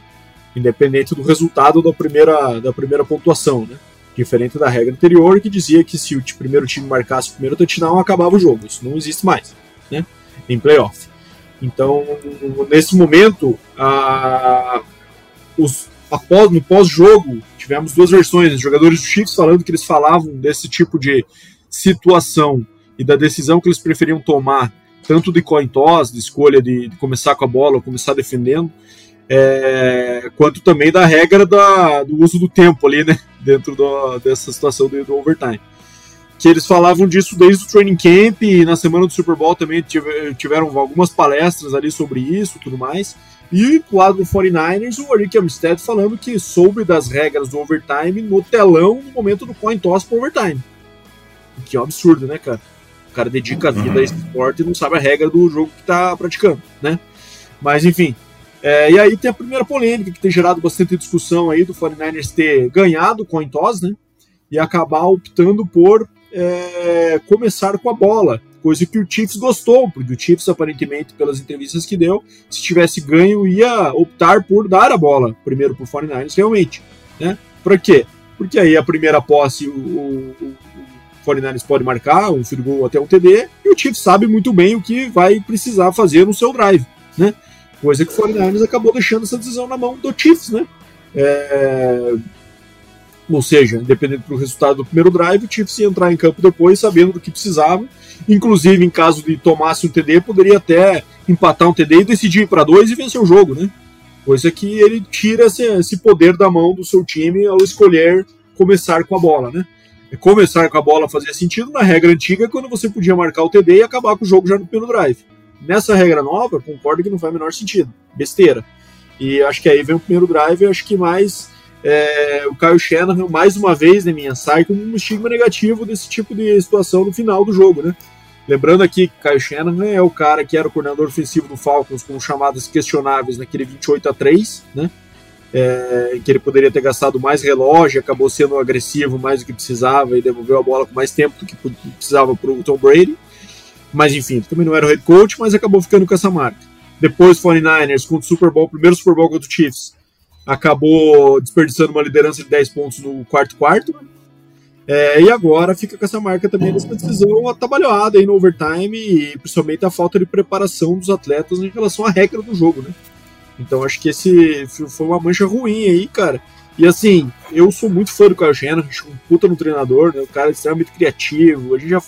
Independente do resultado da primeira, da primeira pontuação, né? Diferente da regra anterior, que dizia que se o primeiro time marcasse o primeiro touchdown, acabava o jogo. Isso não existe mais, né? Em playoff. Então, nesse momento, a, os, após, no pós-jogo, tivemos duas versões. Os jogadores do Chiefs falando que eles falavam desse tipo de situação e da decisão que eles preferiam tomar, tanto de coin toss, de escolha de, de começar com a bola ou começar defendendo, É, quanto também da regra da, do uso do tempo ali, né, dentro do, dessa situação do, do overtime, que eles falavam disso desde o training camp e na semana do Super Bowl também tive, tiveram algumas palestras ali sobre isso e tudo mais. E do lado do forty-niners, o Arik Armstead falando que soube das regras do overtime no telão no momento do coin toss pro overtime, que é um absurdo, né, cara? O cara dedica a vida a esse esporte e não sabe a regra do jogo que tá praticando, né? Mas enfim, É, e aí tem a primeira polêmica, que tem gerado bastante discussão aí, do forty-niners ter ganhado o coin toss, né, e acabar optando por é, começar com a bola, coisa que o Chiefs gostou, porque o Chiefs, aparentemente, pelas entrevistas que deu, se tivesse ganho, ia optar por dar a bola primeiro pro forty-niners, realmente, né? Pra quê? Porque aí a primeira posse o, o, o forty-niners pode marcar um field goal até um T D, e o Chiefs sabe muito bem o que vai precisar fazer no seu drive, né? Coisa que o forty-niners acabou deixando essa decisão na mão do Chiefs, né? É... Ou seja, dependendo do resultado do primeiro drive, o Chiefs ia entrar em campo depois sabendo do que precisava. Inclusive, em caso de tomasse um T D, poderia até empatar um T D e decidir ir para dois e vencer o jogo, né? Coisa que ele tira esse poder da mão do seu time ao escolher começar com a bola, né? Começar com a bola fazia sentido na regra antiga, quando você podia marcar o T D e acabar com o jogo já no primeiro drive. Nessa regra nova, concordo que não faz o menor sentido. Besteira. E acho que aí vem o primeiro drive, acho que mais é, o Kyle Shanahan, mais uma vez, né, minha, sai com um estigma negativo desse tipo de situação no final do jogo, né? Lembrando aqui que Kyle Shanahan é o cara que era o coordenador ofensivo do Falcons com chamadas questionáveis naquele vinte e oito a três, né? É, que ele poderia ter gastado mais relógio, acabou sendo agressivo mais do que precisava e devolveu a bola com mais tempo do que precisava para o Tom Brady. Mas enfim, também não era o head coach, mas acabou ficando com essa marca. Depois o forty-niners, contra o Super Bowl, primeiro Super Bowl contra o Chiefs, acabou desperdiçando uma liderança de dez pontos no quarto-quarto. É, e agora fica com essa marca também dessa decisão atabalhoada aí no overtime e principalmente a falta de preparação dos atletas em relação à regra do jogo, né? Então acho que esse foi uma mancha ruim aí, cara. E assim, eu sou muito fã do Kyle Shanahan, um puta no treinador, né? O cara é extremamente criativo, a gente já...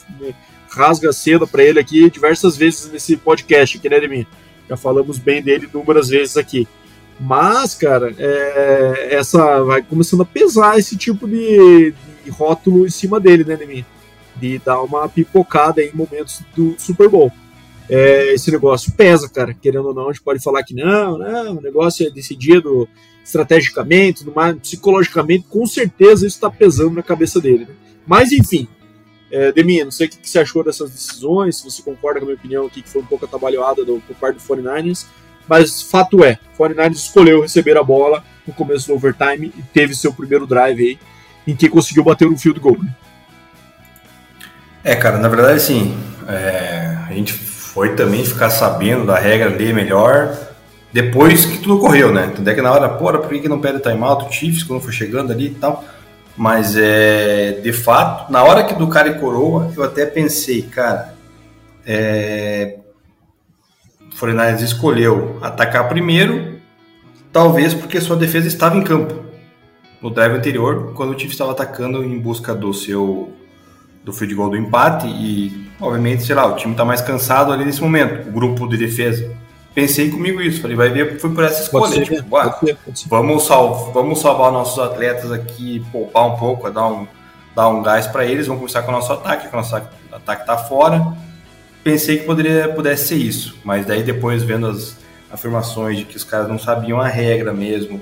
rasga cedo para ele aqui diversas vezes nesse podcast, que, né, Deminha? Já falamos bem dele inúmeras vezes aqui. Mas, cara, é, essa vai começando a pesar esse tipo de, de rótulo em cima dele, né, Deminha? de dar uma pipocada em momentos do Super Bowl. É, esse negócio pesa, cara, querendo ou não, a gente pode falar que não, não, o negócio é decidido estrategicamente, tudo mais, psicologicamente, com certeza isso está pesando na cabeça dele, né? Mas enfim, é, Deminha, não sei o que, que você achou dessas decisões, se você concorda com a minha opinião aqui, que foi um pouco atabalhoada do, por parte do forty-niners, mas fato é, o forty-niners escolheu receber a bola no começo do overtime e teve seu primeiro drive aí, em que conseguiu bater um field goal, né? É, cara, na verdade, sim, é, a gente foi também ficar sabendo da regra ali melhor depois que tudo ocorreu, né? Tanto é que na hora, porra, por que, que não pede timeout, o Chiefs, quando foi chegando ali e tal. Mas, é, de fato, na hora que do cara e coroa, eu até pensei, cara, é, o forty-niners escolheu atacar primeiro, talvez porque sua defesa estava em campo no drive anterior, quando o Chiefs estava atacando em busca do seu do field goal do empate e... Obviamente, sei lá, o time tá mais cansado ali nesse momento, o grupo de defesa. Pensei comigo isso, falei, vai ver, foi por essa escolha. Ser, tipo, pode ah, ser, pode ser. Vamos, salv- vamos salvar nossos atletas aqui, poupar um pouco, dar um, dar um gás para eles, vamos começar com o nosso ataque, que o nosso ataque tá fora. Pensei que poderia, pudesse ser isso, mas daí depois vendo as afirmações de que os caras não sabiam a regra mesmo,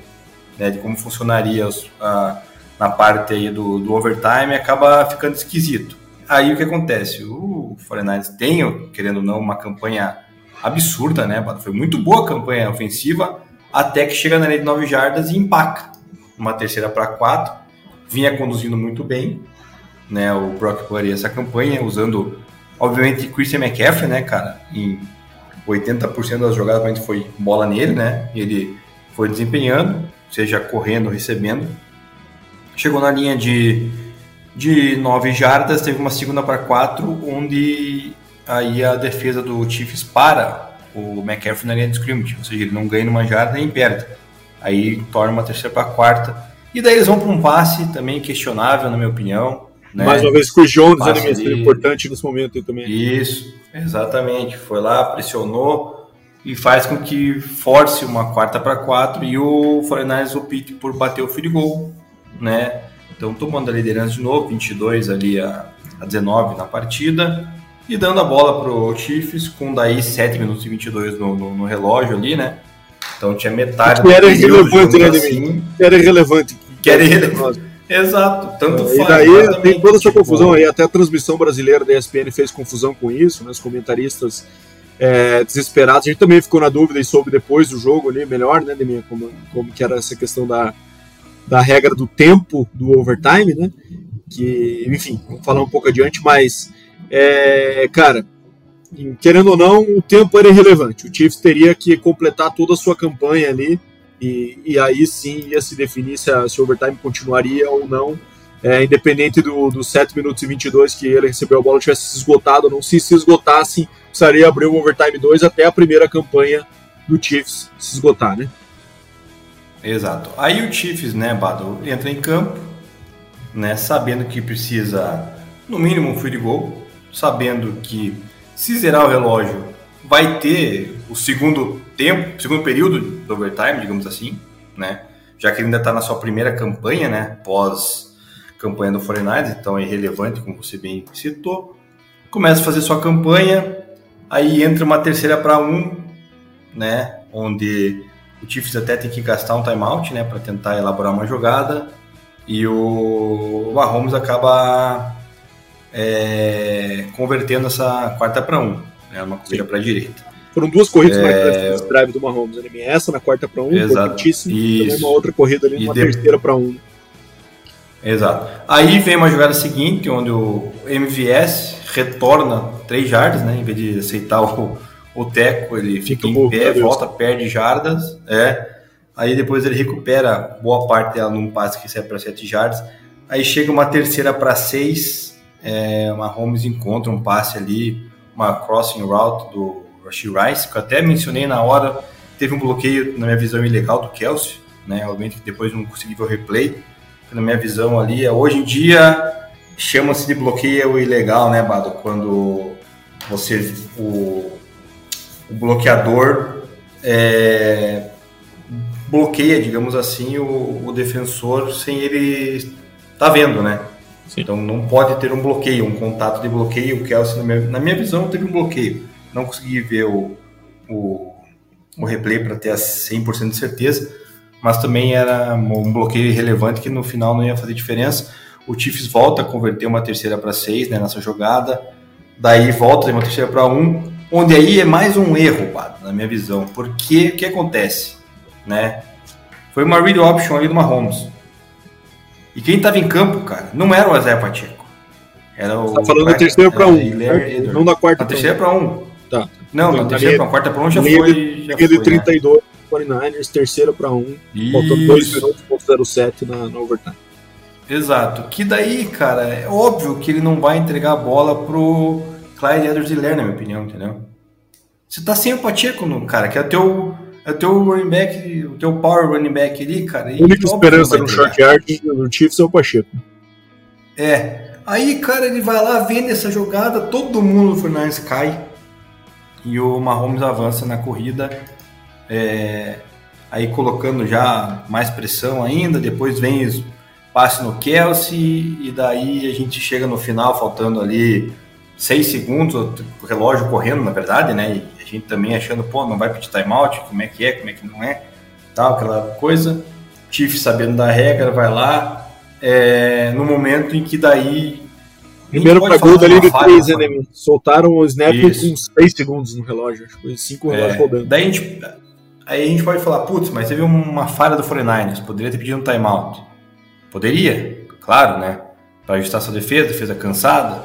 né, de como funcionaria a, na parte aí do, do overtime, acaba ficando esquisito. Aí o que acontece? O forty-niners tem, querendo ou não, uma campanha absurda, né? Foi muito boa a campanha ofensiva, até que chega na linha de nove jardas e empaca. Uma terceira para quatro, vinha conduzindo muito bem, né? O Brock Purdy essa campanha, usando, obviamente, Chris McCaffrey, né, cara? Em oitenta por cento das jogadas foi bola nele, né? Ele foi desempenhando, seja correndo, recebendo. Chegou na linha de... de nove jardas, teve uma segunda para quatro, onde aí a defesa do Chiefs para o McCaffrey na linha de scrimmage, ou seja, ele não ganha uma jarda nem perde, aí torna uma terceira para quarta, e daí eles vão para um passe também questionável, na minha opinião, né? Mais uma vez Chris Jones, ele é de... importante nesse momento aí também. Isso, exatamente, foi lá, pressionou e faz com que force uma quarta para quatro e o forty-niners opte por bater o field goal, né? Então, tomando a liderança de novo, vinte e dois ali a, a dezenove na partida, e dando a bola para o Chiefs, com daí sete minutos e vinte e dois no, no, no relógio ali, né? Então, tinha metade... Que era irrelevante, né, assim. Que era irrelevante. Que era irrelevante. Exato. Tanto é, faz. E daí, tem toda essa confusão bom. Aí, até a transmissão brasileira da E S P N fez confusão com isso, né? Os comentaristas é, desesperados. A gente também ficou na dúvida e soube depois do jogo ali, melhor, né, Deminha? Como, como que era essa questão da... da regra do tempo do overtime, né? Que, enfim, vamos falar um pouco adiante, mas, é, cara, querendo ou não, o tempo era irrelevante. O Chiefs teria que completar toda a sua campanha ali e, e aí sim ia se definir se o overtime continuaria ou não, é, independente dos do sete minutos e vinte e dois que ele recebeu a bola tivesse se esgotado ou não. Se se esgotasse, precisaria abrir o overtime dois até a primeira campanha do Chiefs se esgotar, né? Exato. Aí o Chiefs, né, Bado, entra em campo, né, sabendo que precisa, no mínimo, um field goal, sabendo que se zerar o relógio vai ter o segundo tempo, segundo período do overtime, digamos assim, né, já que ele ainda está na sua primeira campanha, né, pós-campanha do forty-niners, então é irrelevante, como você bem citou. Começa a fazer sua campanha, aí entra uma terceira para um, né, onde... O Chiefs até tem que gastar um timeout, né, para tentar elaborar uma jogada. E o Mahomes acaba é, convertendo essa quarta para um, né, uma corrida para a direita. Foram duas corridas é... mais drive do Mahomes, né? Essa na quarta para um, importantíssima, e uma outra corrida ali, uma de... terceira para um. Exato. Aí vem uma jogada seguinte, onde o M V S retorna três jardas, né, em vez de aceitar o... O Teco, ele fica em pé, volta, perde jardas, é. Aí depois ele recupera boa parte dela num passe que serve para sete jardas. Aí chega uma terceira para seis, é, Mahomes encontra um passe ali, uma crossing route do Rashee Rice, que eu até mencionei na hora, teve um bloqueio, na minha visão, ilegal do Kelce, né, obviamente que depois não consegui ver o replay, na minha visão ali, hoje em dia, chama-se de bloqueio ilegal, né, Bado, quando você... o o bloqueador é, bloqueia, digamos assim, o, o defensor sem ele estar tá vendo, né? Sim. Então não pode ter um bloqueio, um contato de bloqueio. O Kelce, na minha, na minha visão, teve um bloqueio. Não consegui ver o, o, o replay para ter a cem por cento de certeza, mas também era um bloqueio irrelevante que no final não ia fazer diferença. O Chiefs volta a converter uma terceira para seis, né, nessa jogada. Daí volta uma terceira para um, onde aí é mais um erro, na minha visão. Porque o que acontece, né? Foi uma read option ali do Mahomes. E quem estava em campo, cara, não era o Isiah Pacheco. Era o... Você tá falando da terceira para um, não da quarta. Na terceira para um. Tá. Não, na terceira para um, quarta para um já foi... Já foi de trinta e dois, né? quarenta e nine, terceira para um, faltou dois minutos, zero sete na, na overtime. Exato. Que daí, cara, é óbvio que ele não vai entregar a bola pro Clyde Edwards-Helaire, na minha opinião, entendeu? Você tá sem o Pacheco, no, cara, que é teu, é teu running back, o teu power running back ali, cara. A única esperança no short yard do Chiefs é o Pacheco. É. Aí, cara, ele vai lá, vendo essa jogada, todo mundo do Fernandes cai e o Mahomes avança na corrida, é, aí colocando já mais pressão ainda, depois vem isso. Passe no Kelce, e daí a gente chega no final, faltando ali seis segundos, o relógio correndo, na verdade, né? E a gente também achando, pô, não vai pedir timeout, como é que é, como é que não é, tal, aquela coisa. Chiefs sabendo da regra, vai lá, é, no momento em que daí... Primeiro pra gol da Liga três, né? Soltaram o snap isso. Com seis segundos no relógio, acho que foi cinco relógios é, rodando. Daí a gente, aí a gente pode falar, putz, mas teve uma falha do quarenta e nine ers, poderia ter pedido um timeout. Poderia, claro, né? Para ajustar sua defesa, defesa cansada.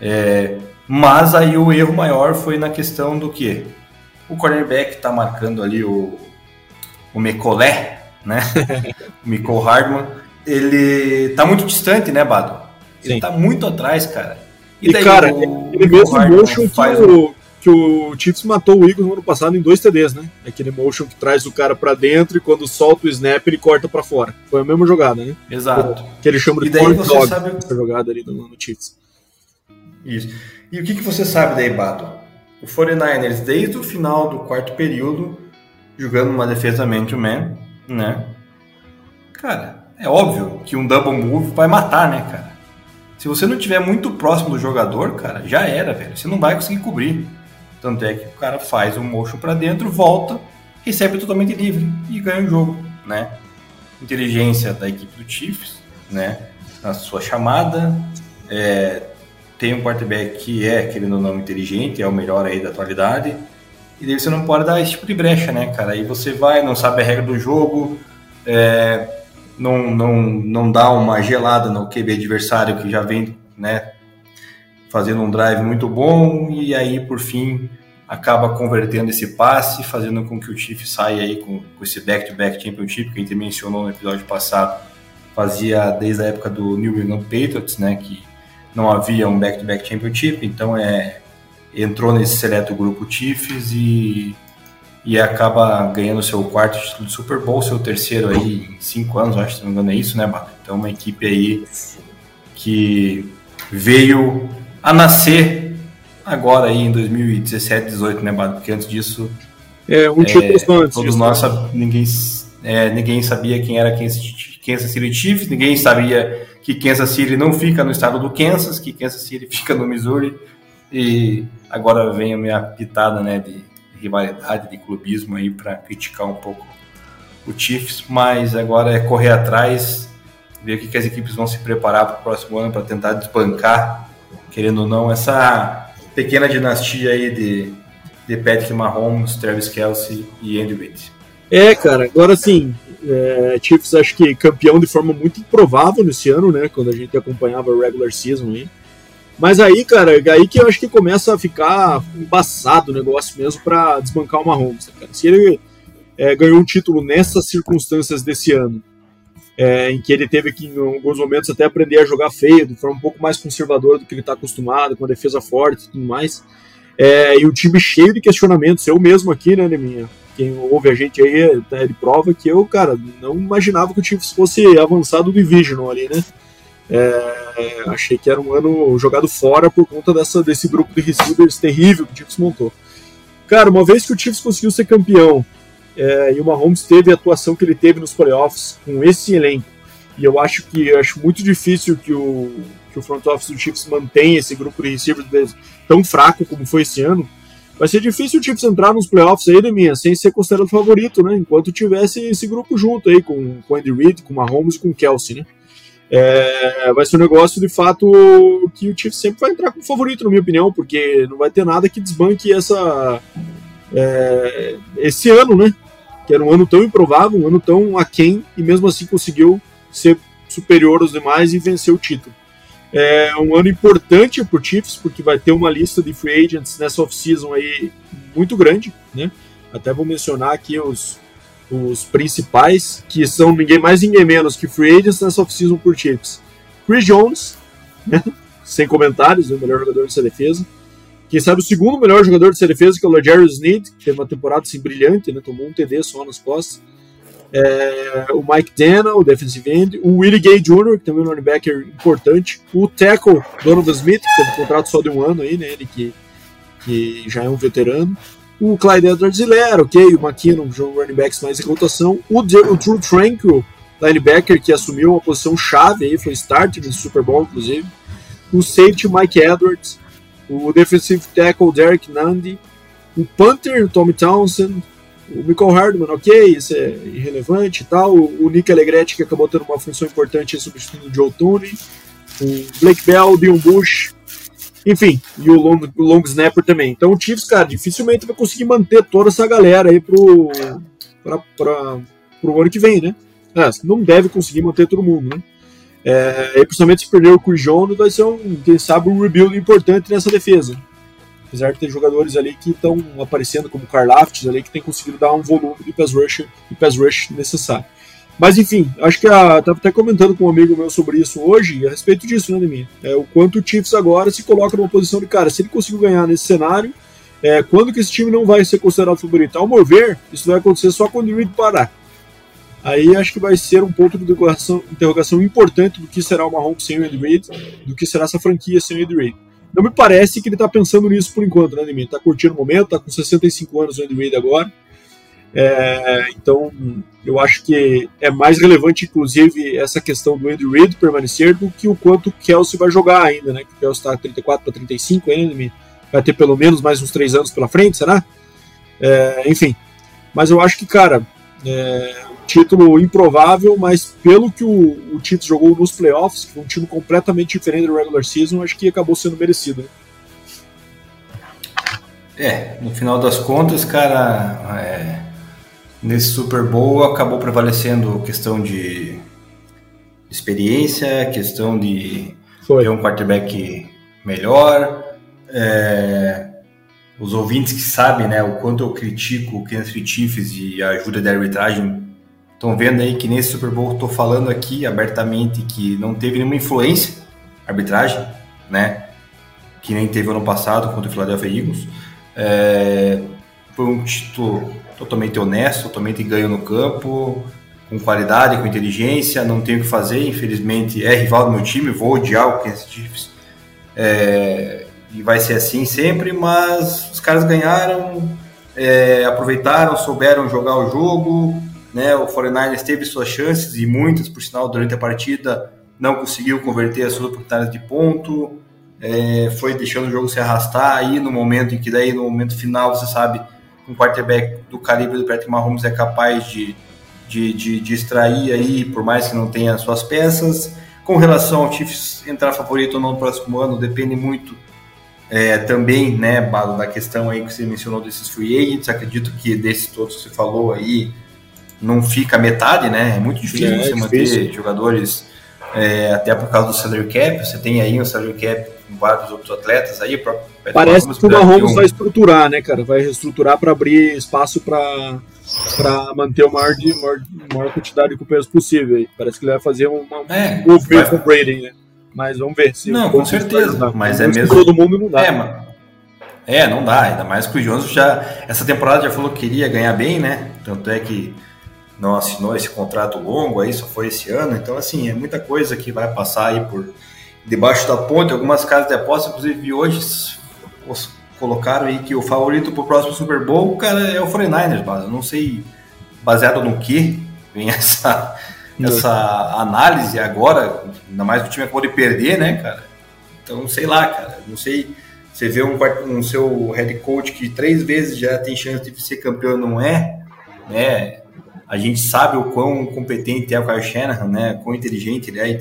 É, mas aí o erro maior foi na questão do quê? O cornerback está marcando ali o, o Mecole, né? O Mecole Hardman. Ele tá muito distante, né, Bado? Ele Sim. tá muito atrás, cara. E, e daí, cara, o, ele mesmo motion faz que, o, que o Chiefs matou o Eagles no ano passado em dois T Ds, né? Aquele motion que traz o cara pra dentro e quando solta o snap ele corta pra fora. Foi a mesma jogada, né? Exato. Que ele chama de corn dog, sabe... essa jogada ali no Chiefs. Isso. E o que, que você sabe daí, Bato? O quarenta e nine ers, desde o final do quarto período, jogando uma defesa man-to-man, né? Cara, é óbvio que um double move vai matar, né, cara? Se você não estiver muito próximo do jogador, cara, já era, velho. Você não vai conseguir cobrir. Tanto é que o cara faz um motion pra dentro, volta, recebe totalmente livre e ganha o jogo, né? Inteligência da equipe do Chiefs, né? Na sua chamada, é, tem um quarterback que é, querendo ou não, inteligente, é o melhor aí da atualidade, e daí você não pode dar esse tipo de brecha, né, cara? Aí você vai, não sabe a regra do jogo, é, não, não, não dá uma gelada no Q B adversário que já vem, né, fazendo um drive muito bom, e aí, por fim, acaba convertendo esse passe, fazendo com que o Chiefs saia aí com, com esse back-to-back championship, que a gente mencionou no episódio passado, fazia desde a época do New England Patriots, né, que não havia um back-to-back championship, então é, entrou nesse seleto grupo Chiefs e, e acaba ganhando seu quarto título de Super Bowl, seu terceiro aí em cinco anos, acho, se não me engano é isso, né, Baca? Então uma equipe aí que veio... a nascer agora aí em dois mil e dezessete, dezoito, né, Bado? Porque antes disso... É, um título é, só antes todos disso. Nós, ninguém, é, ninguém sabia quem era Kansas City Chiefs, ninguém sabia que Kansas City não fica no estado do Kansas, que Kansas City fica no Missouri, e agora vem a minha pitada, né, de rivalidade, de clubismo aí para criticar um pouco o Chiefs, mas agora é correr atrás, ver o que, que as equipes vão se preparar para o próximo ano para tentar desbancar, querendo ou não, essa pequena dinastia aí de, de Patrick Mahomes, Travis Kelce e Andy Reid. É, cara, agora sim, é, Chiefs acho que campeão de forma muito improvável nesse ano, né, quando a gente acompanhava o regular season aí. Mas aí, cara, é aí que eu acho que começa a ficar embaçado o negócio mesmo pra desbancar o Mahomes, né, cara? Se ele é, ganhou um título nessas circunstâncias desse ano, É, em que ele teve que, em alguns momentos, até aprender a jogar feio, de forma um pouco mais conservadora do que ele está acostumado, com a defesa forte e tudo mais. É, e o time cheio de questionamentos. Eu mesmo aqui, né, Deminha? Quem ouve a gente aí, ele prova que eu, cara, não imaginava que o time fosse avançado do Division ali, né? É, achei que era um ano jogado fora por conta dessa, desse grupo de receivers terrível que o Chiefs montou. Cara, uma vez que o Chiefs conseguiu ser campeão, É, e o Mahomes teve a atuação que ele teve nos playoffs com esse elenco, E eu acho que eu acho muito difícil que o, que o front office do Chiefs mantenha esse grupo de receivers tão fraco como foi esse ano. Vai ser difícil o Chiefs entrar nos playoffs aí, Deminha, sem ser considerado favorito, né? Enquanto tivesse esse grupo junto aí, com o Andy Reid, com o Mahomes e com o Kelce, né? É, vai ser um negócio, de fato, que o Chiefs sempre vai entrar como favorito, na minha opinião, porque não vai ter nada que desbanque essa, é, esse ano, né? Que era um ano tão improvável, um ano tão aquém, e mesmo assim conseguiu ser superior aos demais e vencer o título. É um ano importante para o Chiefs, porque vai ter uma lista de free agents nessa off-season aí muito grande, né? Até vou mencionar aqui os, os principais, que são ninguém mais ninguém menos que free agents nessa off-season por Chiefs. Chris Jones, né? Sem comentários, o melhor jogador dessa defesa. Quem sabe o segundo melhor jogador dessa defesa, que é o Rashee Rice, que teve uma temporada assim brilhante, né? Tomou um T D só nas costas. É, o Mike Dana, o defensive end, o Willie Gay Júnior, que também é um linebacker importante, o tackle Donovan Smith, que teve um contrato só de um ano aí, né, ele que, que já é um veterano, o Clyde Edwards-Helaire, okay, o McKinnon, um running backs mais em rotação, o, De- o Drew Tranquil, linebacker, que assumiu uma posição chave aí, foi starter no Super Bowl, inclusive, o safety Mike Edwards, o defensive tackle Derek Nandi, o punter o Tommy Townsend, o Mecole Hardman, ok, isso é irrelevante e tal, o Nick Allegretti, que acabou tendo uma função importante substituindo o Joe Thune, o Blake Bell, o Dion Bush, enfim, e o long, o long snapper também. Então o Chiefs, cara, dificilmente vai conseguir manter toda essa galera aí pro, pra, pra, pro ano que vem, né? É, não deve conseguir manter todo mundo, né? É, e principalmente se perder o Chris Jones, vai ser um, quem sabe, um rebuild importante nessa defesa. Apesar de ter jogadores ali que estão aparecendo, como o Karl Laftis, ali, que tem conseguido dar um volume de pass rush, de pass rush necessário. Mas enfim, acho que a, estava até comentando com um amigo meu sobre isso hoje, a respeito disso, né, Deminha? É, o quanto o Chiefs agora se coloca numa posição de, cara, se ele conseguiu ganhar nesse cenário, é, quando que esse time não vai ser considerado favorito? Ao meu ver, isso vai acontecer só quando o Reed parar. Aí acho que vai ser um ponto de interrogação, interrogação importante do que será o Mahomes sem o Andy Reid, do que será essa franquia sem o Andy Reid. Não me parece que ele tá pensando nisso por enquanto, né, Deminha? Tá curtindo o momento, tá com sessenta e cinco anos o Andy Reid agora. É, então, eu acho que é mais relevante, inclusive, essa questão do Andy Reid permanecer do que o quanto o Kelce vai jogar ainda, né? O Kelce tá trinta e quatro para trinta e cinco ainda, Deminha? Vai ter pelo menos mais uns três anos pela frente, será? É, enfim, mas eu acho que, cara, é, título improvável, mas pelo que o, o Chiefs jogou nos playoffs, que foi um time completamente diferente do regular season, acho que acabou sendo merecido. Né? É, no final das contas, cara, é, nesse Super Bowl acabou prevalecendo questão de experiência, questão de foi. ter um quarterback melhor, é, os ouvintes que sabem, né, o quanto eu critico o Kansas City Chiefs e a ajuda da arbitragem, estão vendo aí que nesse Super Bowl estou falando aqui abertamente que não teve nenhuma influência arbitragem, né, que nem teve ano passado contra o Philadelphia Eagles. É, foi um título totalmente honesto, totalmente ganho no campo, com qualidade, com inteligência, não tem o que fazer, infelizmente é rival do meu time, vou odiar o Kansas City Chiefs. É, e vai ser assim sempre, mas os caras ganharam, é, aproveitaram, souberam jogar o jogo, né? O forty-niners teve suas chances, e muitas, por sinal, durante a partida, não conseguiu converter as suas oportunidades de ponto, é, foi deixando o jogo se arrastar, aí no momento em que daí, no momento final, você sabe, um quarterback do calibre do Patrick Mahomes é capaz de, de, de, de extrair aí, por mais que não tenha as suas peças. Com relação ao Chiefs entrar favorito ou não no próximo ano, depende muito, É, também, né, da questão aí que você mencionou desses free agents. Acredito que desses todos que você falou aí não fica metade, né? É muito difícil é, você é manter difícil. jogadores, é, até por causa do salary cap. Você tem aí um salary cap com vários outros atletas aí. Pra, pra Parece que o Mahomes um... vai estruturar, né, cara? Vai reestruturar para abrir espaço para manter o maior, de, maior, maior quantidade de companheiros possível. Aí. Parece que ele vai fazer um golpe com o Brady, né? Mas vamos ver se... Não, com certeza, mas, mas é mesmo... Todo mundo não dá. É, mano. É, não dá, ainda mais que o Jones já... Essa temporada já falou que queria ganhar bem, né? Tanto é que não assinou esse contrato longo aí, só foi esse ano. Então, assim, é muita coisa que vai passar aí por... Debaixo da ponte, algumas casas de aposta, inclusive hoje, colocaram aí que o favorito pro próximo Super Bowl, cara, é o forty-niners, mas eu não sei baseado no que vem essa... essa análise agora, ainda mais que o time pode perder, né, cara? Então, sei lá, cara, não sei. Você vê um, um seu head coach que três vezes já tem chance de ser campeão, não é, né? A gente sabe o quão competente é o Kyle Shanahan, né? Quão inteligente ele é,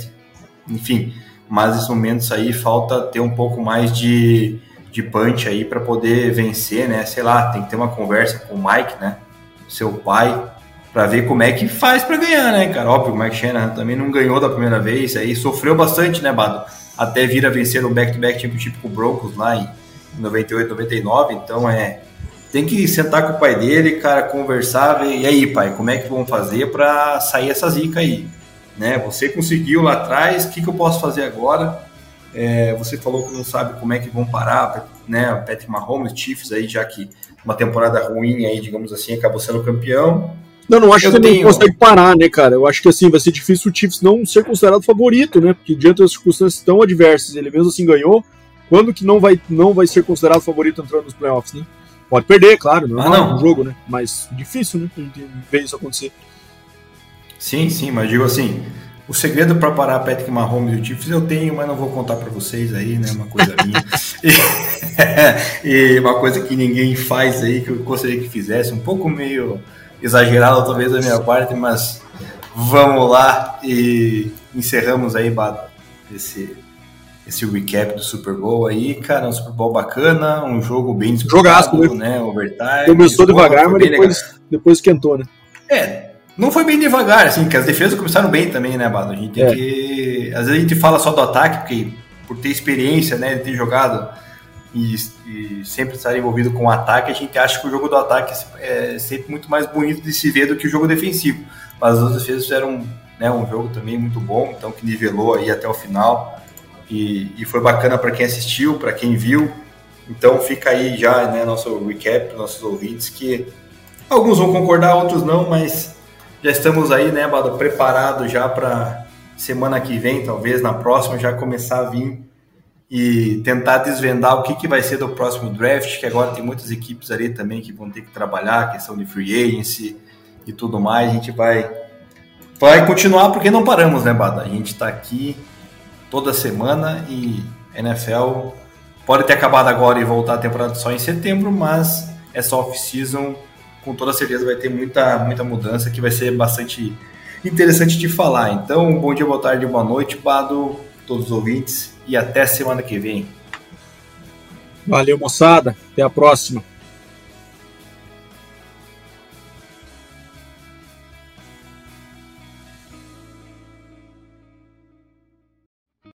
enfim. Mas nesse momento aí falta ter um pouco mais de, de punch aí para poder vencer, né? Sei lá, tem que ter uma conversa com o Mike, né? Seu pai, para ver como é que faz para ganhar, né, cara? Óbvio, o Mike Shanahan também não ganhou da primeira vez, aí sofreu bastante, né, Bado? Até vir a vencer o back-to-back championship com o Broncos lá em noventa e oito, noventa e nove, então é... Tem que sentar com o pai dele, cara, conversar, ver, e aí, pai, como é que vão fazer para sair essa zica aí? Né? Você conseguiu lá atrás, o que, que eu posso fazer agora? É, você falou que não sabe como é que vão parar, né? O Patrick Mahomes, Chiefs, aí, já que uma temporada ruim, aí, digamos assim, acabou sendo campeão. Não, não acho eu que ele tenho... consegue parar, né, cara? Eu acho que assim vai ser difícil o Chiefs não ser considerado favorito, né? Porque diante das circunstâncias tão adversas, ele mesmo assim ganhou. Quando que não vai, não vai ser considerado favorito entrando nos playoffs, né? Pode perder, claro, não é ah, um jogo, né? Mas difícil, né? Ver isso acontecer. Sim, sim, mas digo assim, o segredo para parar Patrick Mahomes e o Chiefs eu tenho, mas não vou contar para vocês aí, né? Uma coisa minha. E, e uma coisa que ninguém faz aí, que eu gostaria que fizesse, um pouco meio exagerado talvez da minha parte, mas vamos lá e encerramos aí, Bado, esse... esse recap do Super Bowl aí, cara, um Super Bowl bacana, um jogo bem disputado, jogaço, né, overtime. Começou devagar, mas depois, depois esquentou, né? É, não foi bem devagar, assim, que as defesas começaram bem também, né, Bado? A gente tem é. que... Às vezes a gente fala só do ataque, porque por ter experiência, né, de ter jogado e, e sempre estar envolvido com o ataque, a gente acha que o jogo do ataque é sempre muito mais bonito de se ver do que o jogo defensivo. Mas as defesas fizeram, né, um jogo também muito bom, então que nivelou aí até o final. E, e foi bacana para quem assistiu, para quem viu. Então fica aí já, né, nosso recap, nossos ouvintes, que alguns vão concordar, outros não, mas já estamos aí, né, Bado, preparado já para semana que vem, talvez na próxima, já começar a vir e tentar desvendar o que, que vai ser do próximo draft, que agora tem muitas equipes ali também que vão ter que trabalhar a questão de free agency e tudo mais. A gente vai, vai continuar porque não paramos, né, Bado? A gente está aqui toda semana, e N F L pode ter acabado agora e voltar a temporada só em setembro, mas essa off-season com toda certeza vai ter muita, muita mudança que vai ser bastante interessante de falar. Então, bom dia, boa tarde, boa noite, Bado, todos os ouvintes, e até semana que vem. Valeu, moçada, até a próxima.